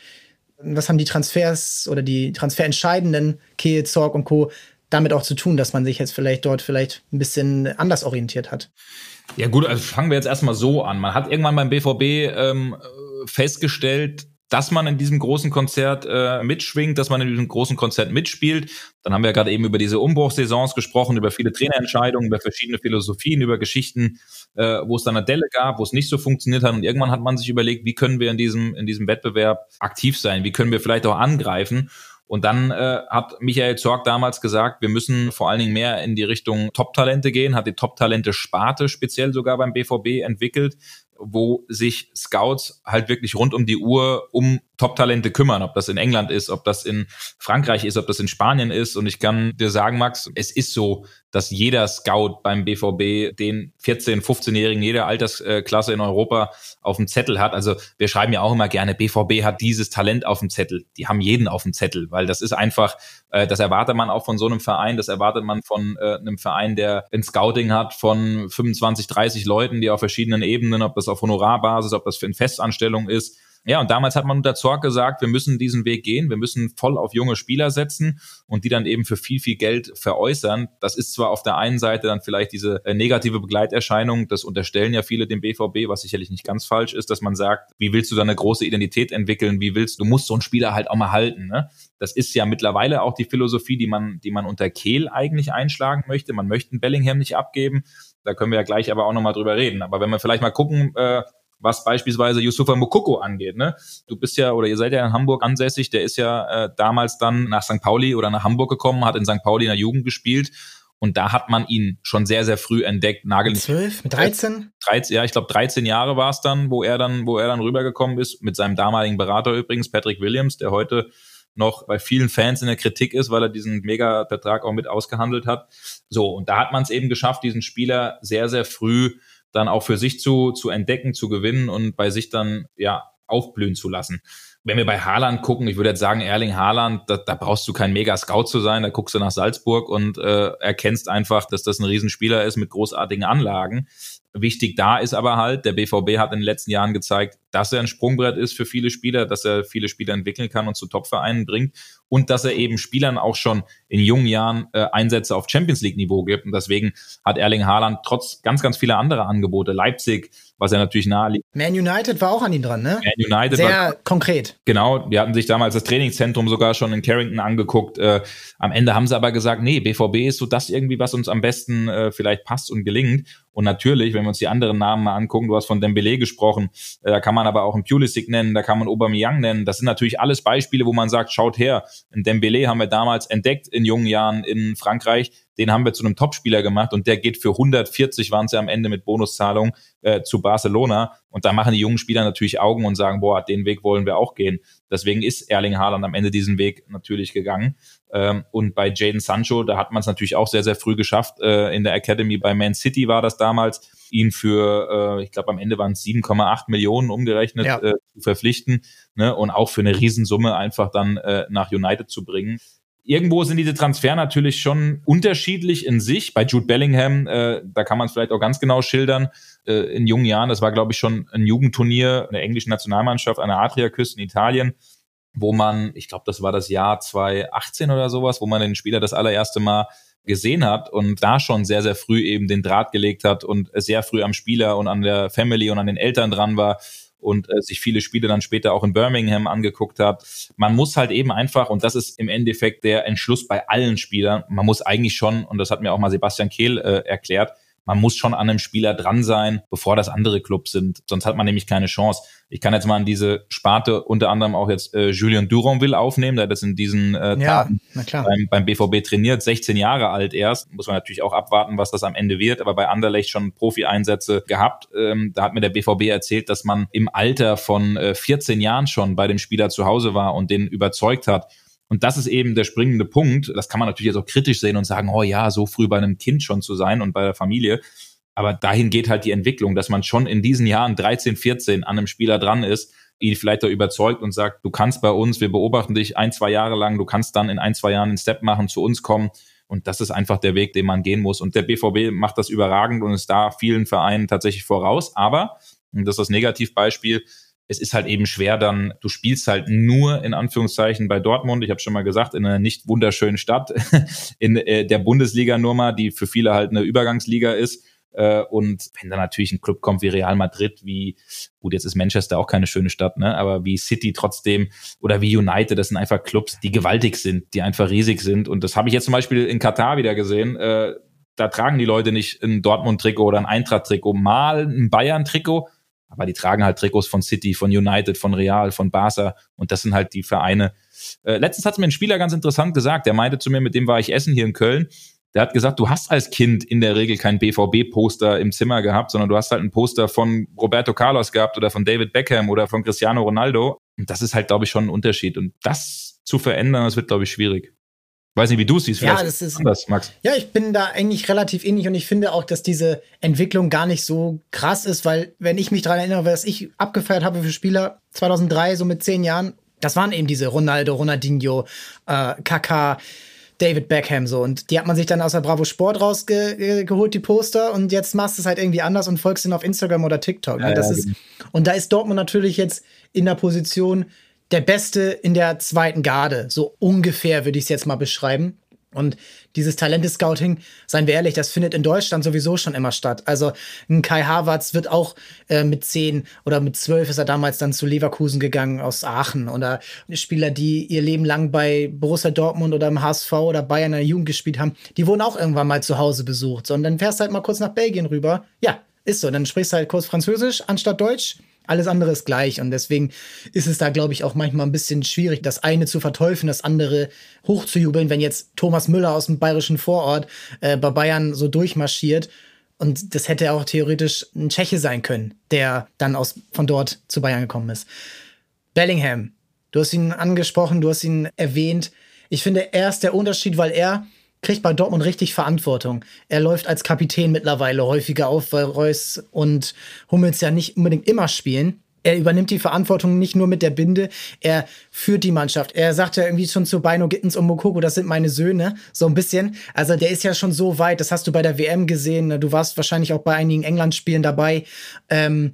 was haben die Transfers oder die Transferentscheidenden, Kehl, Zorc und Co., damit auch zu tun, dass man sich jetzt vielleicht dort vielleicht ein bisschen anders orientiert hat? Ja gut, also fangen wir jetzt erstmal so an. Man hat irgendwann beim B V B ähm, festgestellt, dass man in diesem großen Konzert äh, mitschwingt, dass man in diesem großen Konzert mitspielt. Dann haben wir ja gerade eben über diese Umbruchsaisons gesprochen, über viele Trainerentscheidungen, über verschiedene Philosophien, über Geschichten, äh, wo es dann eine Delle gab, wo es nicht so funktioniert hat. Und irgendwann hat man sich überlegt, wie können wir in diesem in diesem Wettbewerb aktiv sein? Wie können wir vielleicht auch angreifen? Und dann äh, hat Michael Zorc damals gesagt, wir müssen vor allen Dingen mehr in die Richtung Top-Talente gehen, hat die Top-Talente-Sparte speziell sogar beim B V B entwickelt, wo sich Scouts halt wirklich rund um die Uhr um Top-Talente kümmern, ob das in England ist, ob das in Frankreich ist, ob das in Spanien ist. Und ich kann dir sagen, Max, es ist so, dass jeder Scout beim B V B den vierzehn-, fünfzehnjährigen jeder Altersklasse in Europa auf dem Zettel hat. Also wir schreiben ja auch immer gerne, B V B hat dieses Talent auf dem Zettel. Die haben jeden auf dem Zettel, weil das ist einfach, das erwartet man auch von so einem Verein, das erwartet man von einem Verein, der ein Scouting hat von fünfundzwanzig, dreißig Leuten, die auf verschiedenen Ebenen, ob das auf Honorarbasis, ob das für eine Festanstellung ist. Ja, und damals hat man unter Zorc gesagt, wir müssen diesen Weg gehen, wir müssen voll auf junge Spieler setzen und die dann eben für viel, viel Geld veräußern. Das ist zwar auf der einen Seite dann vielleicht diese negative Begleiterscheinung, das unterstellen ja viele dem B V B, was sicherlich nicht ganz falsch ist, dass man sagt, wie willst du da eine große Identität entwickeln, wie willst du, musst so einen Spieler halt auch mal halten, ne? Das ist ja mittlerweile auch die Philosophie, die man, die man unter Kehl eigentlich einschlagen möchte. Man möchte einen Bellingham nicht abgeben, da können wir ja gleich aber auch nochmal drüber reden. Aber wenn wir vielleicht mal gucken, äh, was beispielsweise Youssoufa Moukoko angeht, ne? Du bist ja, oder ihr seid ja in Hamburg ansässig, der ist ja äh, damals dann nach Sankt Pauli oder nach Hamburg gekommen, hat in Sankt Pauli in der Jugend gespielt und da hat man ihn schon sehr, sehr früh entdeckt. Nagel zwölf, mit dreizehn? dreizehn, ja, ich glaube dreizehn Jahre war es dann, wo er dann, wo er dann rübergekommen ist, mit seinem damaligen Berater übrigens, Patrick Williams, der heute noch bei vielen Fans in der Kritik ist, weil er diesen Mega-Vertrag auch mit ausgehandelt hat. So, und da hat man es eben geschafft, diesen Spieler sehr, sehr früh dann auch für sich zu zu entdecken, zu gewinnen und bei sich dann ja aufblühen zu lassen. Wenn wir bei Haaland gucken, ich würde jetzt sagen, Erling Haaland, da, da brauchst du kein Mega-Scout zu sein, da guckst du nach Salzburg und äh, erkennst einfach, dass das ein Riesenspieler ist mit großartigen Anlagen. Wichtig da ist aber halt, der B V B hat in den letzten Jahren gezeigt, dass er ein Sprungbrett ist für viele Spieler, dass er viele Spieler entwickeln kann und zu Top-Vereinen bringt und dass er eben Spielern auch schon in jungen Jahren äh, Einsätze auf Champions-League-Niveau gibt. Und deswegen hat Erling Haaland trotz ganz, ganz vieler anderer Angebote, Leipzig, was ja natürlich nahe liegt. Man United war auch an ihm dran, ne? Man United Sehr war, konkret. Genau, die hatten sich damals das Trainingszentrum sogar schon in Carrington angeguckt. Äh, am Ende haben sie aber gesagt, nee, B V B ist so das irgendwie, was uns am besten äh, vielleicht passt und gelingt. Und natürlich, wenn wir uns die anderen Namen mal angucken, du hast von Dembélé gesprochen, äh, da kann man aber auch einen Pulisic nennen, da kann man Aubameyang nennen. Das sind natürlich alles Beispiele, wo man sagt, schaut her, einen Dembélé haben wir damals entdeckt in jungen Jahren in Frankreich. Den haben wir zu einem Topspieler gemacht und der geht für hundertvierzig, waren es ja am Ende mit Bonuszahlung, äh, zu Barcelona. Und da machen die jungen Spieler natürlich Augen und sagen, boah, den Weg wollen wir auch gehen. Deswegen ist Erling Haaland am Ende diesen Weg natürlich gegangen. Ähm, und bei Jadon Sancho, da hat man es natürlich auch sehr, sehr früh geschafft. Äh, in der Academy bei Man City war das damals, ihn für, äh, ich glaube am Ende waren es sieben Komma acht Millionen umgerechnet ja. äh, zu verpflichten, ne? Und auch für eine Riesensumme einfach dann äh, nach United zu bringen. Irgendwo sind diese Transfer natürlich schon unterschiedlich in sich. Bei Jude Bellingham, äh, da kann man es vielleicht auch ganz genau schildern, äh, in jungen Jahren, das war, glaube ich, schon ein Jugendturnier der englischen Nationalmannschaft an der Adriaküste in Italien, wo man, ich glaube, das war das Jahr zweitausendachtzehn oder sowas, wo man den Spieler das allererste Mal gesehen hat und da schon sehr, sehr früh eben den Draht gelegt hat und sehr früh am Spieler und an der Family und an den Eltern dran war. und äh, sich viele Spiele dann später auch in Birmingham angeguckt habe. Man muss halt eben einfach, und das ist im Endeffekt der Entschluss bei allen Spielern, man muss eigentlich schon, und das hat mir auch mal Sebastian Kehl äh, erklärt, man muss schon an einem Spieler dran sein, bevor das andere Clubs sind. Sonst hat man nämlich keine Chance. Ich kann jetzt mal in diese Sparte unter anderem auch jetzt äh, Julien Duranville aufnehmen, der das in diesen äh, Tagen ja, beim, beim B V B trainiert, sechzehn Jahre alt erst. Muss man natürlich auch abwarten, was das am Ende wird. Aber bei Anderlecht schon Profi-Einsätze gehabt. Ähm, da hat mir der B V B erzählt, dass man im Alter von äh, vierzehn Jahren schon bei dem Spieler zu Hause war und den überzeugt hat. Und das ist eben der springende Punkt. Das kann man natürlich jetzt auch kritisch sehen und sagen, oh ja, so früh bei einem Kind schon zu sein und bei der Familie. Aber dahin geht halt die Entwicklung, dass man schon in diesen Jahren dreizehn, vierzehn an einem Spieler dran ist, ihn vielleicht da überzeugt und sagt, du kannst bei uns, wir beobachten dich ein, zwei Jahre lang, du kannst dann in ein, zwei Jahren einen Step machen, zu uns kommen. Und das ist einfach der Weg, den man gehen muss. Und der B V B macht das überragend und ist da vielen Vereinen tatsächlich voraus. Aber, und das ist das Negativbeispiel, es ist halt eben schwer dann, du spielst halt nur in Anführungszeichen bei Dortmund, ich habe schon mal gesagt, in einer nicht wunderschönen Stadt, in der Bundesliga-Nummer, die für viele halt eine Übergangsliga ist. Und wenn da natürlich ein Club kommt wie Real Madrid, wie, gut, jetzt ist Manchester auch keine schöne Stadt, ne, aber wie City trotzdem oder wie United, das sind einfach Clubs, die gewaltig sind, die einfach riesig sind. Und das habe ich jetzt zum Beispiel in Katar wieder gesehen. Da tragen die Leute nicht ein Dortmund-Trikot oder ein Eintracht-Trikot, mal ein Bayern-Trikot, aber die tragen halt Trikots von City, von United, von Real, von Barca. Und das sind halt die Vereine. Äh, letztens hat es mir ein Spieler ganz interessant gesagt. Der meinte zu mir, mit dem war ich essen hier in Köln. Der hat gesagt, du hast als Kind in der Regel kein B V B-Poster im Zimmer gehabt, sondern du hast halt ein Poster von Roberto Carlos gehabt oder von David Beckham oder von Cristiano Ronaldo. Und das ist halt, glaube ich, schon ein Unterschied. Und das zu verändern, das wird, glaube ich, schwierig. Weiß nicht, wie du es siehst, vielleicht ja, das ist, anders, Max. Ja, ich bin da eigentlich relativ ähnlich und ich finde auch, dass diese Entwicklung gar nicht so krass ist, weil wenn ich mich daran erinnere, was ich abgefeiert habe für Spieler zweitausenddrei, so mit zehn Jahren, das waren eben diese Ronaldo, Ronaldinho, äh, Kaká, David Beckham so, und die hat man sich dann aus der Bravo Sport rausgeholt, die Poster, und jetzt machst du es halt irgendwie anders und folgst ihnen auf Instagram oder TikTok. Ja, ne? Das ja, ist, und da ist Dortmund natürlich jetzt in der Position, der Beste in der zweiten Garde, so ungefähr würde ich es jetzt mal beschreiben. Und dieses Talente-Scouting, seien wir ehrlich, das findet in Deutschland sowieso schon immer statt. Also ein Kai Havertz wird auch äh, mit zehn oder mit zwölf ist er damals dann zu Leverkusen gegangen aus Aachen. Oder Spieler, die ihr Leben lang bei Borussia Dortmund oder im H S V oder Bayern in der Jugend gespielt haben, die wurden auch irgendwann mal zu Hause besucht. So, und dann fährst du halt mal kurz nach Belgien rüber. Ja, ist so. Dann sprichst du halt kurz Französisch anstatt Deutsch. Alles andere ist gleich und deswegen ist es da, glaube ich, auch manchmal ein bisschen schwierig, das eine zu verteufeln, das andere hochzujubeln, wenn jetzt Thomas Müller aus dem bayerischen Vorort äh, bei Bayern so durchmarschiert. Und das hätte auch theoretisch ein Tscheche sein können, der dann aus, von dort zu Bayern gekommen ist. Bellingham, du hast ihn angesprochen, du hast ihn erwähnt. Ich finde, er ist der Unterschied, weil er kriegt bei Dortmund richtig Verantwortung. Er läuft als Kapitän mittlerweile häufiger auf, weil Reus und Hummels ja nicht unbedingt immer spielen. Er übernimmt die Verantwortung nicht nur mit der Binde, er führt die Mannschaft. Er sagt ja irgendwie schon zu Beino Gittens und Moukoko, das sind meine Söhne, so ein bisschen. Also der ist ja schon so weit, das hast du bei der W M gesehen, du warst wahrscheinlich auch bei einigen England-Spielen dabei. Ähm,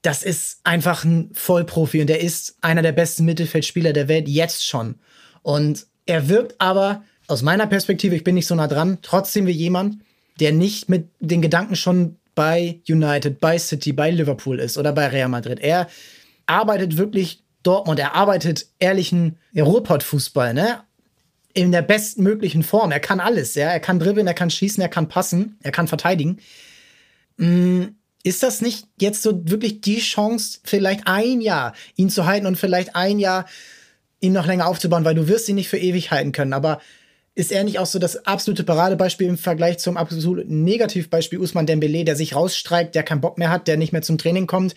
das ist einfach ein Vollprofi und der ist einer der besten Mittelfeldspieler der Welt jetzt schon. Und er wirkt aber aus meiner Perspektive, ich bin nicht so nah dran, trotzdem wie jemand, der nicht mit den Gedanken schon bei United, bei City, bei Liverpool ist oder bei Real Madrid. Er arbeitet wirklich Dortmund, er arbeitet ehrlichen Ruhrpott-Fußball, ne? In der bestmöglichen Form. Er kann alles, ja? Er kann dribbeln, er kann schießen, er kann passen, er kann verteidigen. Ist das nicht jetzt so wirklich die Chance, vielleicht ein Jahr ihn zu halten und vielleicht ein Jahr ihn noch länger aufzubauen, weil du wirst ihn nicht für ewig halten können, aber ist er nicht auch so das absolute Paradebeispiel im Vergleich zum absoluten Negativbeispiel Ousmane Dembélé, der sich rausstreikt, der keinen Bock mehr hat, der nicht mehr zum Training kommt,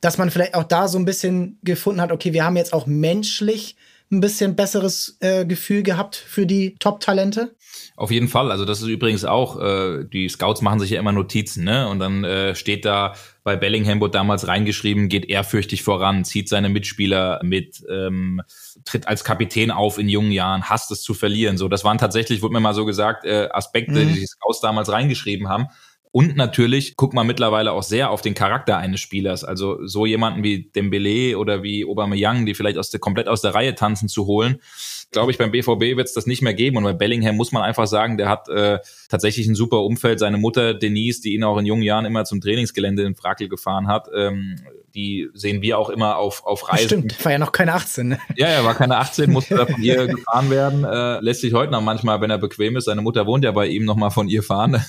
dass man vielleicht auch da so ein bisschen gefunden hat, okay, wir haben jetzt auch menschlich ein bisschen besseres äh, Gefühl gehabt für die Top-Talente? Auf jeden Fall. Also das ist übrigens auch, äh, die Scouts machen sich ja immer Notizen, ne? Und dann äh, steht da, bei Bellingham wurde damals reingeschrieben, geht ehrfürchtig voran, zieht seine Mitspieler mit, ähm, tritt als Kapitän auf in jungen Jahren, hasst es zu verlieren. So, das waren tatsächlich, wurde mir mal so gesagt, äh, Aspekte, mhm. die die Scouts damals reingeschrieben haben. Und natürlich guckt man mittlerweile auch sehr auf den Charakter eines Spielers. Also so jemanden wie Dembélé oder wie Aubameyang, die vielleicht aus der, komplett aus der Reihe tanzen, zu holen, glaube ich, beim B V B wird es das nicht mehr geben. Und bei Bellingham muss man einfach sagen, der hat äh, tatsächlich ein super Umfeld. Seine Mutter Denise, die ihn auch in jungen Jahren immer zum Trainingsgelände in Frakel gefahren hat, ähm, die sehen wir auch immer auf, auf Reisen. Stimmt, war ja noch keine achtzehn. Ne? Ja, er war keine achtzehn, musste da von ihr gefahren werden. Äh, lässt sich heute noch manchmal, wenn er bequem ist, seine Mutter wohnt ja bei ihm, nochmal von ihr fahren,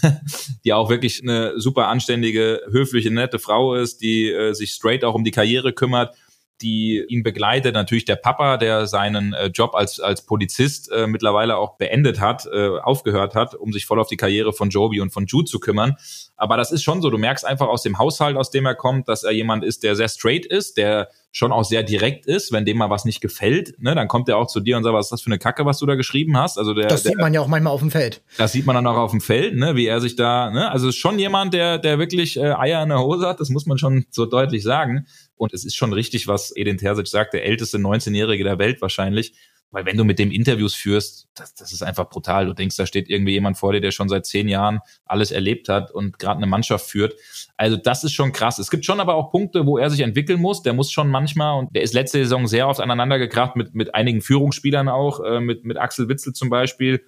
die auch wirklich eine super anständige, höfliche, nette Frau ist, die äh, sich straight auch um die Karriere kümmert, die ihn begleitet. Natürlich der Papa, der seinen äh, Job als als Polizist äh, mittlerweile auch beendet hat, äh, aufgehört hat, um sich voll auf die Karriere von Joby und von Jude zu kümmern. Aber das ist schon so, du merkst einfach aus dem Haushalt, aus dem er kommt, dass er jemand ist, der sehr straight ist, der schon auch sehr direkt ist, wenn dem mal was nicht gefällt, ne, dann kommt er auch zu dir und sagt, was ist das für eine Kacke, was du da geschrieben hast? Also der, das sieht der, man ja auch manchmal auf dem Feld. Das sieht man dann auch auf dem Feld, ne, wie er sich da, ne, also ist schon jemand, der der wirklich äh, Eier in der Hose hat, das muss man schon so deutlich sagen. Und es ist schon richtig, was Edin Terzic sagt, der älteste neunzehnjährige der Welt wahrscheinlich. Weil wenn du mit dem Interviews führst, das, das ist einfach brutal. Du denkst, da steht irgendwie jemand vor dir, der schon seit zehn Jahren alles erlebt hat und gerade eine Mannschaft führt. Also das ist schon krass. Es gibt schon aber auch Punkte, wo er sich entwickeln muss. Der muss schon manchmal, und der ist letzte Saison sehr oft aneinander gekracht mit, mit einigen Führungsspielern auch, äh, mit, mit Axel Witsel zum Beispiel,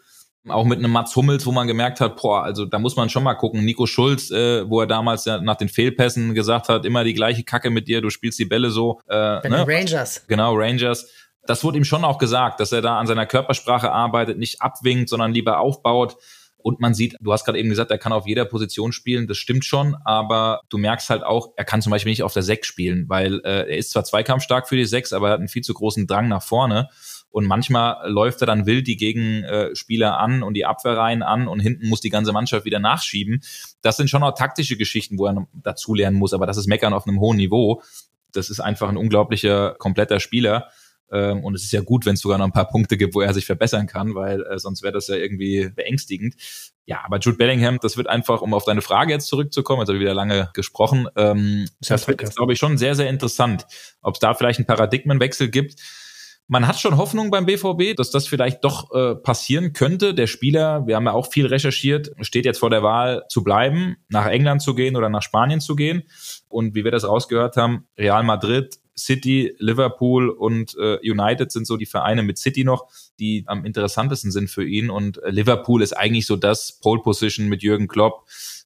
auch mit einem Mats Hummels, wo man gemerkt hat, boah, also da muss man schon mal gucken. Nico Schulz, äh, wo er damals ja nach den Fehlpässen gesagt hat, immer die gleiche Kacke mit dir, du spielst die Bälle so. Äh, Bei ne? den Rangers. Genau, Rangers. Das wurde ihm schon auch gesagt, dass er da an seiner Körpersprache arbeitet, nicht abwinkt, sondern lieber aufbaut. Und man sieht, du hast gerade eben gesagt, er kann auf jeder Position spielen, das stimmt schon, aber du merkst halt auch, er kann zum Beispiel nicht auf der sechs spielen, weil äh, er ist zwar zweikampfstark für die sechs, aber er hat einen viel zu großen Drang nach vorne. Und manchmal läuft er dann wild die Gegenspieler an und die Abwehrreihen an und hinten muss die ganze Mannschaft wieder nachschieben. Das sind schon auch taktische Geschichten, wo er dazulernen muss, aber das ist Meckern auf einem hohen Niveau. Das ist einfach ein unglaublicher, kompletter Spieler. Und es ist ja gut, wenn es sogar noch ein paar Punkte gibt, wo er sich verbessern kann, weil äh, sonst wäre das ja irgendwie beängstigend. Ja, aber Jude Bellingham, das wird einfach, um auf deine Frage jetzt zurückzukommen, jetzt habe ich wieder lange gesprochen, ähm, das wird jetzt, glaube ich, schon sehr, sehr interessant, ob es da vielleicht einen Paradigmenwechsel gibt. Man hat schon Hoffnung beim B V B, dass das vielleicht doch äh, passieren könnte. Der Spieler, wir haben ja auch viel recherchiert, steht jetzt vor der Wahl zu bleiben, nach England zu gehen oder nach Spanien zu gehen. Und wie wir das rausgehört haben, Real Madrid, City, Liverpool und äh, United sind so die Vereine mit City noch, die am interessantesten sind für ihn. Und äh, Liverpool ist eigentlich so das Pole Position mit Jürgen Klopp,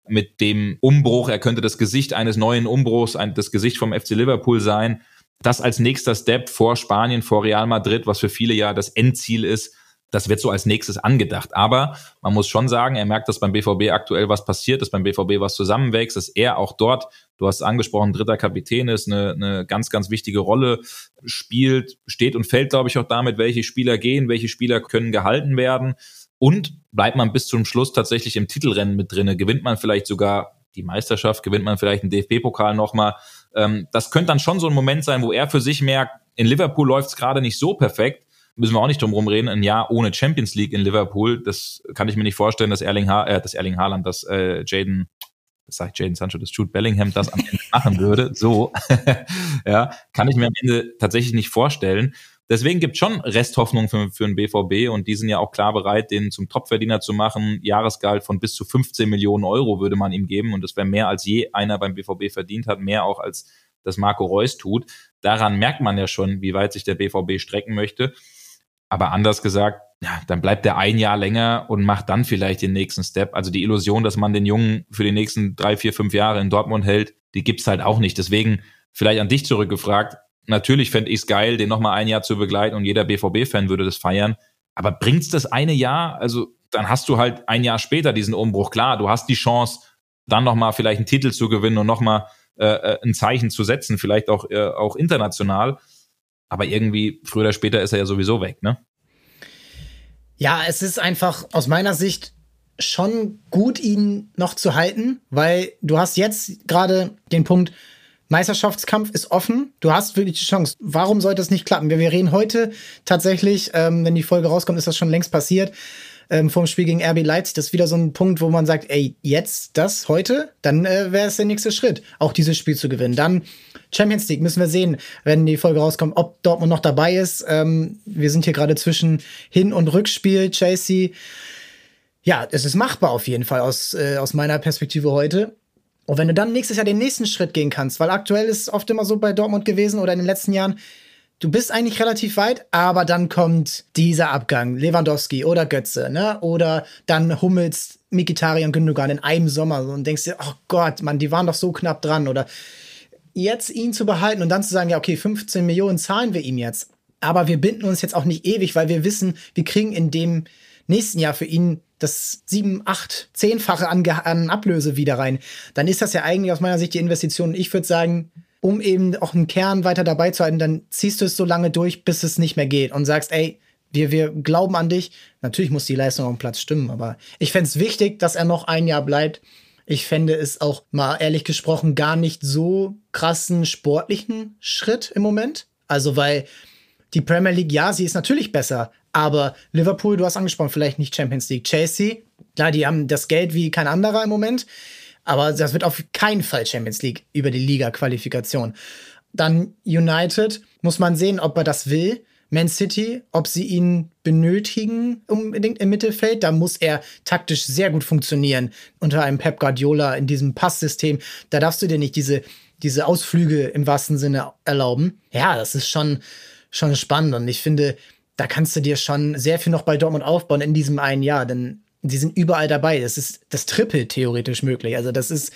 mit dem Umbruch. Er könnte das Gesicht eines neuen Umbruchs, ein, das Gesicht vom F C Liverpool sein. Das als nächster Step vor Spanien, vor Real Madrid, was für viele ja das Endziel ist, das wird so als nächstes angedacht. Aber man muss schon sagen, er merkt, dass beim B V B aktuell was passiert, dass beim B V B was zusammenwächst, dass er auch dort, du hast es angesprochen, dritter Kapitän ist, eine, eine ganz, ganz wichtige Rolle spielt, steht und fällt, glaube ich, auch damit, welche Spieler gehen, welche Spieler können gehalten werden. Und bleibt man bis zum Schluss tatsächlich im Titelrennen mit drinne, gewinnt man vielleicht sogar die Meisterschaft, gewinnt man vielleicht einen D F B-Pokal nochmal. Das könnte dann schon so ein Moment sein, wo er für sich merkt, in Liverpool läuft es gerade nicht so perfekt. Müssen wir auch nicht drum rumreden, ein Jahr ohne Champions League in Liverpool, das kann ich mir nicht vorstellen, dass Erling, ha- äh, dass Erling Haaland, dass äh, Jadon, das sag ich Jadon Sancho, dass Jude Bellingham das am Ende machen würde, so, ja, kann ich mir am Ende tatsächlich nicht vorstellen. Deswegen gibt es schon Resthoffnung für, für den B V B und die sind ja auch klar bereit, den zum Topverdiener zu machen. Jahresgehalt von bis zu fünfzehn Millionen Euro würde man ihm geben und das wäre mehr als je einer beim B V B verdient hat, mehr auch als das Marco Reus tut. Daran merkt man ja schon, wie weit sich der B V B strecken möchte. Aber anders gesagt, ja, dann bleibt er ein Jahr länger und macht dann vielleicht den nächsten Step. Also die Illusion, dass man den Jungen für die nächsten drei, vier, fünf Jahre in Dortmund hält, die gibt's halt auch nicht. Deswegen vielleicht an dich zurückgefragt. Natürlich fände ich es geil, den nochmal ein Jahr zu begleiten und jeder B V B-Fan würde das feiern. Aber bringt's das eine Jahr? Also dann hast du halt ein Jahr später diesen Umbruch. Klar, du hast die Chance, dann nochmal vielleicht einen Titel zu gewinnen und nochmal äh, ein Zeichen zu setzen, vielleicht auch, äh, auch international. Aber irgendwie, früher oder später ist er ja sowieso weg, ne? Ja, es ist einfach aus meiner Sicht schon gut, ihn noch zu halten, weil du hast jetzt gerade den Punkt, Meisterschaftskampf ist offen, du hast wirklich die Chance. Warum sollte es nicht klappen? Wir, wir reden heute tatsächlich, ähm, wenn die Folge rauskommt, ist das schon längst passiert, ähm, vorm Spiel gegen R B Leipzig, das ist wieder so ein Punkt, wo man sagt, ey, jetzt das, heute, dann äh, wäre es der nächste Schritt, auch dieses Spiel zu gewinnen. Dann Champions League, müssen wir sehen, wenn die Folge rauskommt, ob Dortmund noch dabei ist. Ähm, wir sind hier gerade zwischen Hin- und Rückspiel, Chelsea. Ja, es ist machbar auf jeden Fall aus, äh, aus meiner Perspektive heute. Und wenn du dann nächstes Jahr den nächsten Schritt gehen kannst, weil aktuell ist es oft immer so bei Dortmund gewesen oder in den letzten Jahren, du bist eigentlich relativ weit, aber dann kommt dieser Abgang, Lewandowski oder Götze, ne? Oder dann Hummels, Mkhitaryan, Gündogan in einem Sommer und denkst dir, oh Gott, Mann, die waren doch so knapp dran. Oder jetzt ihn zu behalten und dann zu sagen, ja okay, fünfzehn Millionen zahlen wir ihm jetzt, aber wir binden uns jetzt auch nicht ewig, weil wir wissen, wir kriegen in dem nächsten Jahr für ihn das sieben, acht, zehnfache an, an Ablöse wieder rein. Dann ist das ja eigentlich aus meiner Sicht die Investition. Ich würde sagen, um eben auch einen Kern weiter dabei zu halten, dann ziehst du es so lange durch, bis es nicht mehr geht und sagst, ey, wir, wir glauben an dich. Natürlich muss die Leistung auf dem Platz stimmen, aber ich fände es wichtig, dass er noch ein Jahr bleibt. Ich fände es auch mal ehrlich gesprochen gar nicht so krassen sportlichen Schritt im Moment. Also weil die Premier League, ja, sie ist natürlich besser, aber Liverpool, du hast angesprochen, vielleicht nicht Champions League. Chelsea, klar, die haben das Geld wie kein anderer im Moment. Aber das wird auf keinen Fall Champions League über die Liga-Qualifikation. Dann United, muss man sehen, ob er das will. Man City, ob sie ihn benötigen unbedingt im Mittelfeld. Da muss er taktisch sehr gut funktionieren unter einem Pep Guardiola in diesem Passsystem. Da darfst du dir nicht diese, diese Ausflüge im wahrsten Sinne erlauben. Ja, das ist schon, schon spannend. Und ich finde, da kannst du dir schon sehr viel noch bei Dortmund aufbauen in diesem einen Jahr, denn die sind überall dabei. Das ist das Triple theoretisch möglich. Also das ist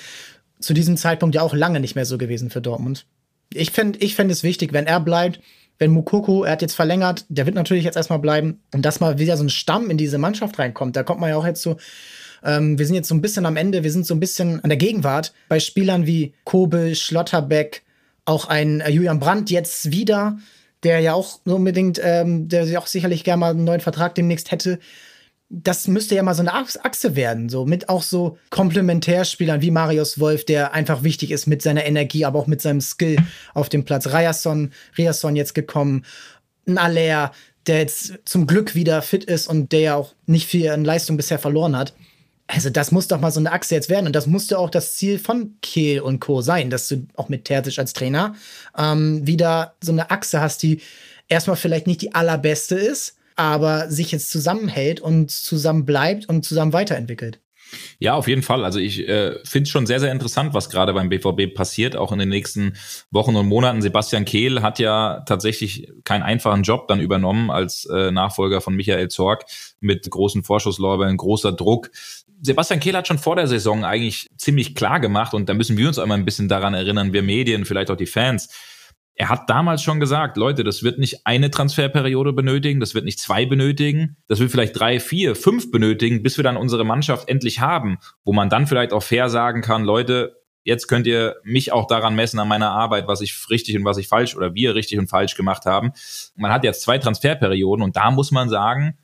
zu diesem Zeitpunkt ja auch lange nicht mehr so gewesen für Dortmund. Ich fände ich fänd es wichtig, wenn er bleibt, wenn Moukoko, er hat jetzt verlängert, der wird natürlich jetzt erstmal bleiben und dass mal wieder so ein Stamm in diese Mannschaft reinkommt. Da kommt man ja auch jetzt so, ähm, wir sind jetzt so ein bisschen am Ende, wir sind so ein bisschen an der Gegenwart bei Spielern wie Kobel, Schlotterbeck, auch ein Julian Brandt jetzt wieder, der ja auch unbedingt, ähm, der ja auch sicherlich gerne mal einen neuen Vertrag demnächst hätte. Das müsste ja mal so eine Achse werden, so mit auch so Komplementärspielern wie Marius Wolf, der einfach wichtig ist mit seiner Energie, aber auch mit seinem Skill auf dem Platz. Riasson, Riasson jetzt gekommen, ein Aller, der jetzt zum Glück wieder fit ist und der ja auch nicht viel an Leistung bisher verloren hat. Also das muss doch mal so eine Achse jetzt werden und das musste auch das Ziel von Kehl und Co. sein, dass du auch mit Terzic als Trainer ähm, wieder so eine Achse hast, die erstmal vielleicht nicht die allerbeste ist, aber sich jetzt zusammenhält und zusammen bleibt und zusammen weiterentwickelt. Ja, auf jeden Fall. Also ich äh, finde es schon sehr, sehr interessant, was gerade beim B V B passiert, auch in den nächsten Wochen und Monaten. Sebastian Kehl hat ja tatsächlich keinen einfachen Job dann übernommen als äh, Nachfolger von Michael Zorc mit großen Vorschusslorbeeren, großer Druck. Sebastian Kehl hat schon vor der Saison eigentlich ziemlich klar gemacht und da müssen wir uns einmal ein bisschen daran erinnern, wir Medien, vielleicht auch die Fans. Er hat damals schon gesagt, Leute, das wird nicht eine Transferperiode benötigen, das wird nicht zwei benötigen, das wird vielleicht drei, vier, fünf benötigen, bis wir dann unsere Mannschaft endlich haben, wo man dann vielleicht auch fair sagen kann, Leute, jetzt könnt ihr mich auch daran messen an meiner Arbeit, was ich richtig und was ich falsch oder wir richtig und falsch gemacht haben. Man hat jetzt zwei Transferperioden und da muss man sagen,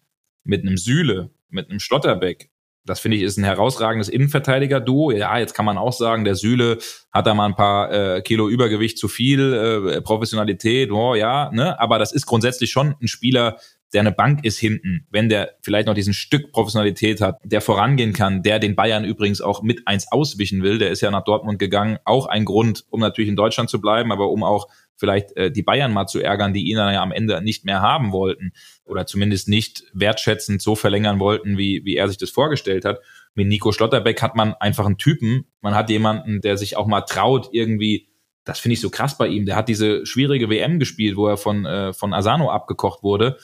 mit einem Süle, mit einem Schlotterbeck, das finde ich ist ein herausragendes Innenverteidiger-Duo. Ja, jetzt kann man auch sagen, der Süle hat da mal ein paar äh, Kilo Übergewicht zu viel, äh, Professionalität, oh ja, ne? Aber das ist grundsätzlich schon ein Spieler, der eine Bank ist hinten, wenn der vielleicht noch diesen Stück Professionalität hat, der vorangehen kann, der den Bayern übrigens auch mit eins auswischen will, der ist ja nach Dortmund gegangen, auch ein Grund, um natürlich in Deutschland zu bleiben, aber um auch vielleicht äh, die Bayern mal zu ärgern, die ihn dann ja am Ende nicht mehr haben wollten oder zumindest nicht wertschätzend so verlängern wollten, wie, wie er sich das vorgestellt hat. Mit Nico Schlotterbeck hat man einfach einen Typen, man hat jemanden, der sich auch mal traut, irgendwie, das finde ich so krass bei ihm, der hat diese schwierige W M gespielt, wo er von, äh, von Asano abgekocht wurde,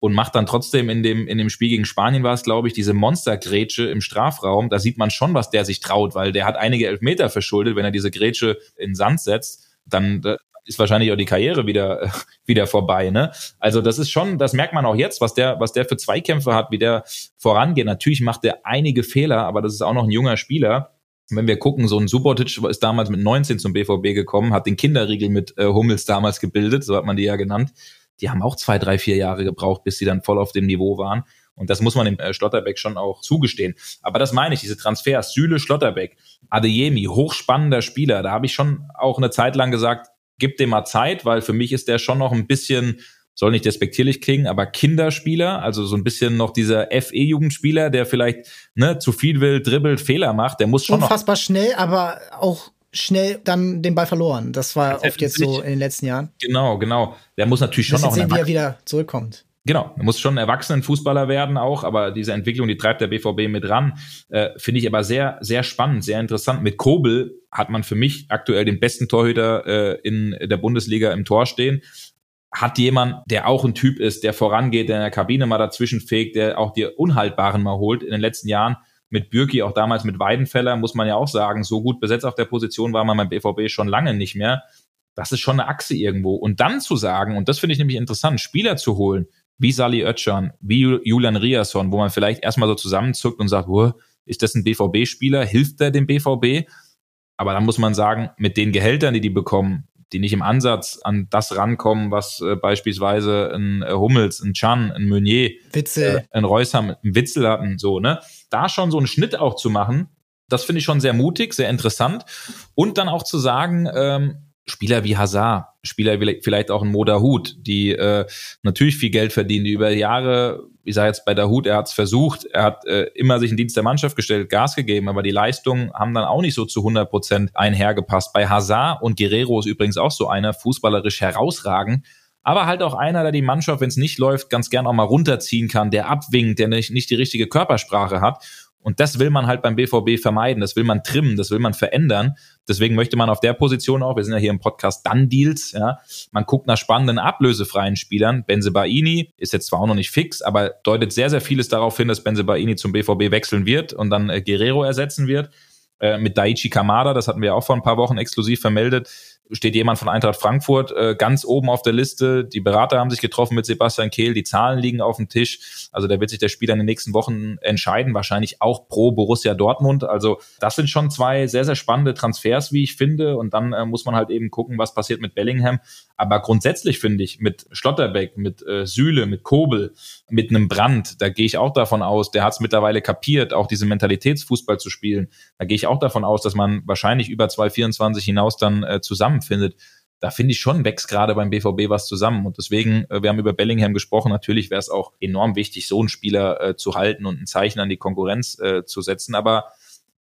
und macht dann trotzdem in dem in dem Spiel gegen Spanien war es, glaube ich, diese Monstergrätsche im Strafraum. Da sieht man schon, was der sich traut, weil der hat einige Elfmeter verschuldet. Wenn er diese Grätsche in den Sand setzt, dann ist wahrscheinlich auch die Karriere wieder wieder vorbei, ne? Also das ist schon, das merkt man auch jetzt, was der was der für Zweikämpfe hat, wie der vorangeht. Natürlich macht der einige Fehler, aber das ist auch noch ein junger Spieler. Wenn wir gucken, so ein Subotic ist damals mit neunzehn zum B V B gekommen, hat den Kinderriegel mit äh, Hummels damals gebildet, so hat man die ja genannt. Die haben auch zwei, drei, vier Jahre gebraucht, bis sie dann voll auf dem Niveau waren. Und das muss man dem äh, Schlotterbeck schon auch zugestehen. Aber das meine ich, diese Transfers, Süle, Schlotterbeck, Adeyemi, hochspannender Spieler. Da habe ich schon auch eine Zeit lang gesagt, gib dem mal Zeit, weil für mich ist der schon noch ein bisschen, soll nicht despektierlich klingen, aber Kinderspieler, also so ein bisschen noch dieser F E-Jugendspieler, der vielleicht ne, zu viel will, dribbelt, Fehler macht. Der muss schon unfassbar noch schnell, aber auch schnell dann den Ball verloren. Das war das oft jetzt so in den letzten Jahren. Genau, genau. Der muss natürlich schon noch sehen, wie er wieder zurückkommt. Genau, er muss schon ein Erwachsenenfußballer werden auch, aber diese Entwicklung, die treibt der B V B mit ran. Äh, finde ich aber sehr, sehr spannend, sehr interessant. Mit Kobel hat man für mich aktuell den besten Torhüter äh, in der Bundesliga im Tor stehen. hat jemand, der auch ein Typ ist, der vorangeht, der in der Kabine mal dazwischen fegt, der auch die Unhaltbaren mal holt. In den letzten Jahren mit Bürki, auch damals mit Weidenfeller, muss man ja auch sagen, so gut besetzt auf der Position war man beim B V B schon lange nicht mehr. Das ist schon eine Achse irgendwo. Und dann zu sagen, und das finde ich nämlich interessant, Spieler zu holen, wie Salih Özcan, wie Julian Riasson, wo man vielleicht erstmal so zusammenzuckt und sagt, ist das ein B V B-Spieler? Hilft der dem B V B? Aber dann muss man sagen, mit den Gehältern, die die bekommen, die nicht im Ansatz an das rankommen, was äh, beispielsweise ein äh, Hummels, ein Can, ein Meunier, äh, ein Reus haben, ein Witzel hatten, so, ne? Da schon so einen Schnitt auch zu machen, das finde ich schon sehr mutig, sehr interessant. Und dann auch zu sagen, ähm, Spieler wie Hazard, Spieler wie vielleicht auch ein Mo Dahoud, die äh, natürlich viel Geld verdienen, die über Jahre, ich sage jetzt bei Dahoud, er hat es versucht, er hat äh, immer sich in Dienst der Mannschaft gestellt, Gas gegeben, aber die Leistungen haben dann auch nicht so zu hundert Prozent einhergepasst. Bei Hazard und Guerrero ist übrigens auch so einer, fußballerisch herausragend, aber halt auch einer, der die Mannschaft, wenn es nicht läuft, ganz gern auch mal runterziehen kann, der abwinkt, der nicht, nicht die richtige Körpersprache hat. Und das will man halt beim B V B vermeiden, das will man trimmen, das will man verändern. Deswegen möchte man auf der Position auch, wir sind ja hier im Podcast, dann Deals, ja, man guckt nach spannenden, ablösefreien Spielern. Bensebaini ist jetzt zwar auch noch nicht fix, aber deutet sehr, sehr vieles darauf hin, dass Bensebaini zum B V B wechseln wird und dann äh, Guerrero ersetzen wird. Äh, mit Daichi Kamada, das hatten wir auch vor ein paar Wochen exklusiv vermeldet, steht jemand von Eintracht Frankfurt äh, ganz oben auf der Liste. Die Berater haben sich getroffen mit Sebastian Kehl, die Zahlen liegen auf dem Tisch. Also da wird sich der Spieler in den nächsten Wochen entscheiden, wahrscheinlich auch pro Borussia Dortmund. Also das sind schon zwei sehr, sehr spannende Transfers, wie ich finde. Und dann äh, muss man halt eben gucken, was passiert mit Bellingham. Aber grundsätzlich finde ich, mit Schlotterbeck, mit äh, Süle, mit Kobel, mit einem Brandt, da gehe ich auch davon aus, der hat es mittlerweile kapiert, auch diese Mentalitätsfußball zu spielen. Da gehe ich auch davon aus, dass man wahrscheinlich über zweitausendvierundzwanzig hinaus dann äh, zusammenfindet. Da finde ich schon, wächst gerade beim B V B was zusammen. Und deswegen, äh, wir haben über Bellingham gesprochen, natürlich wäre es auch enorm wichtig, so einen Spieler äh, zu halten und ein Zeichen an die Konkurrenz äh, zu setzen. Aber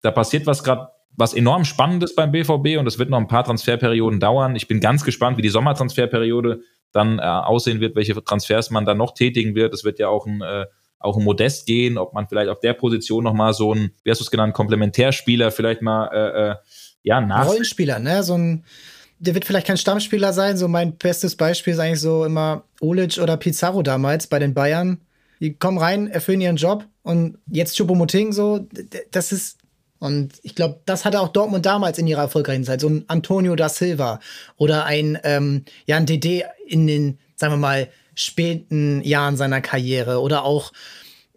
da passiert was gerade, was enorm spannend ist beim B V B, und das wird noch ein paar Transferperioden dauern. Ich bin ganz gespannt, wie die Sommertransferperiode dann äh, aussehen wird, welche Transfers man dann noch tätigen wird. Es wird ja auch ein, äh, auch ein Modest gehen, ob man vielleicht auf der Position nochmal so einen, wie hast du es genannt, Komplementärspieler vielleicht mal, äh, äh, ja, nach... Rollenspieler, ne? So ein, der wird vielleicht kein Stammspieler sein. So mein bestes Beispiel ist eigentlich so immer Olic oder Pizarro damals bei den Bayern. Die kommen rein, erfüllen ihren Job, und jetzt Choupo-Moting so, das ist... Und ich glaube, das hatte auch Dortmund damals in ihrer erfolgreichen Zeit. So ein Antonio da Silva oder ein ähm, Jan Dede in den, sagen wir mal, späten Jahren seiner Karriere. Oder auch,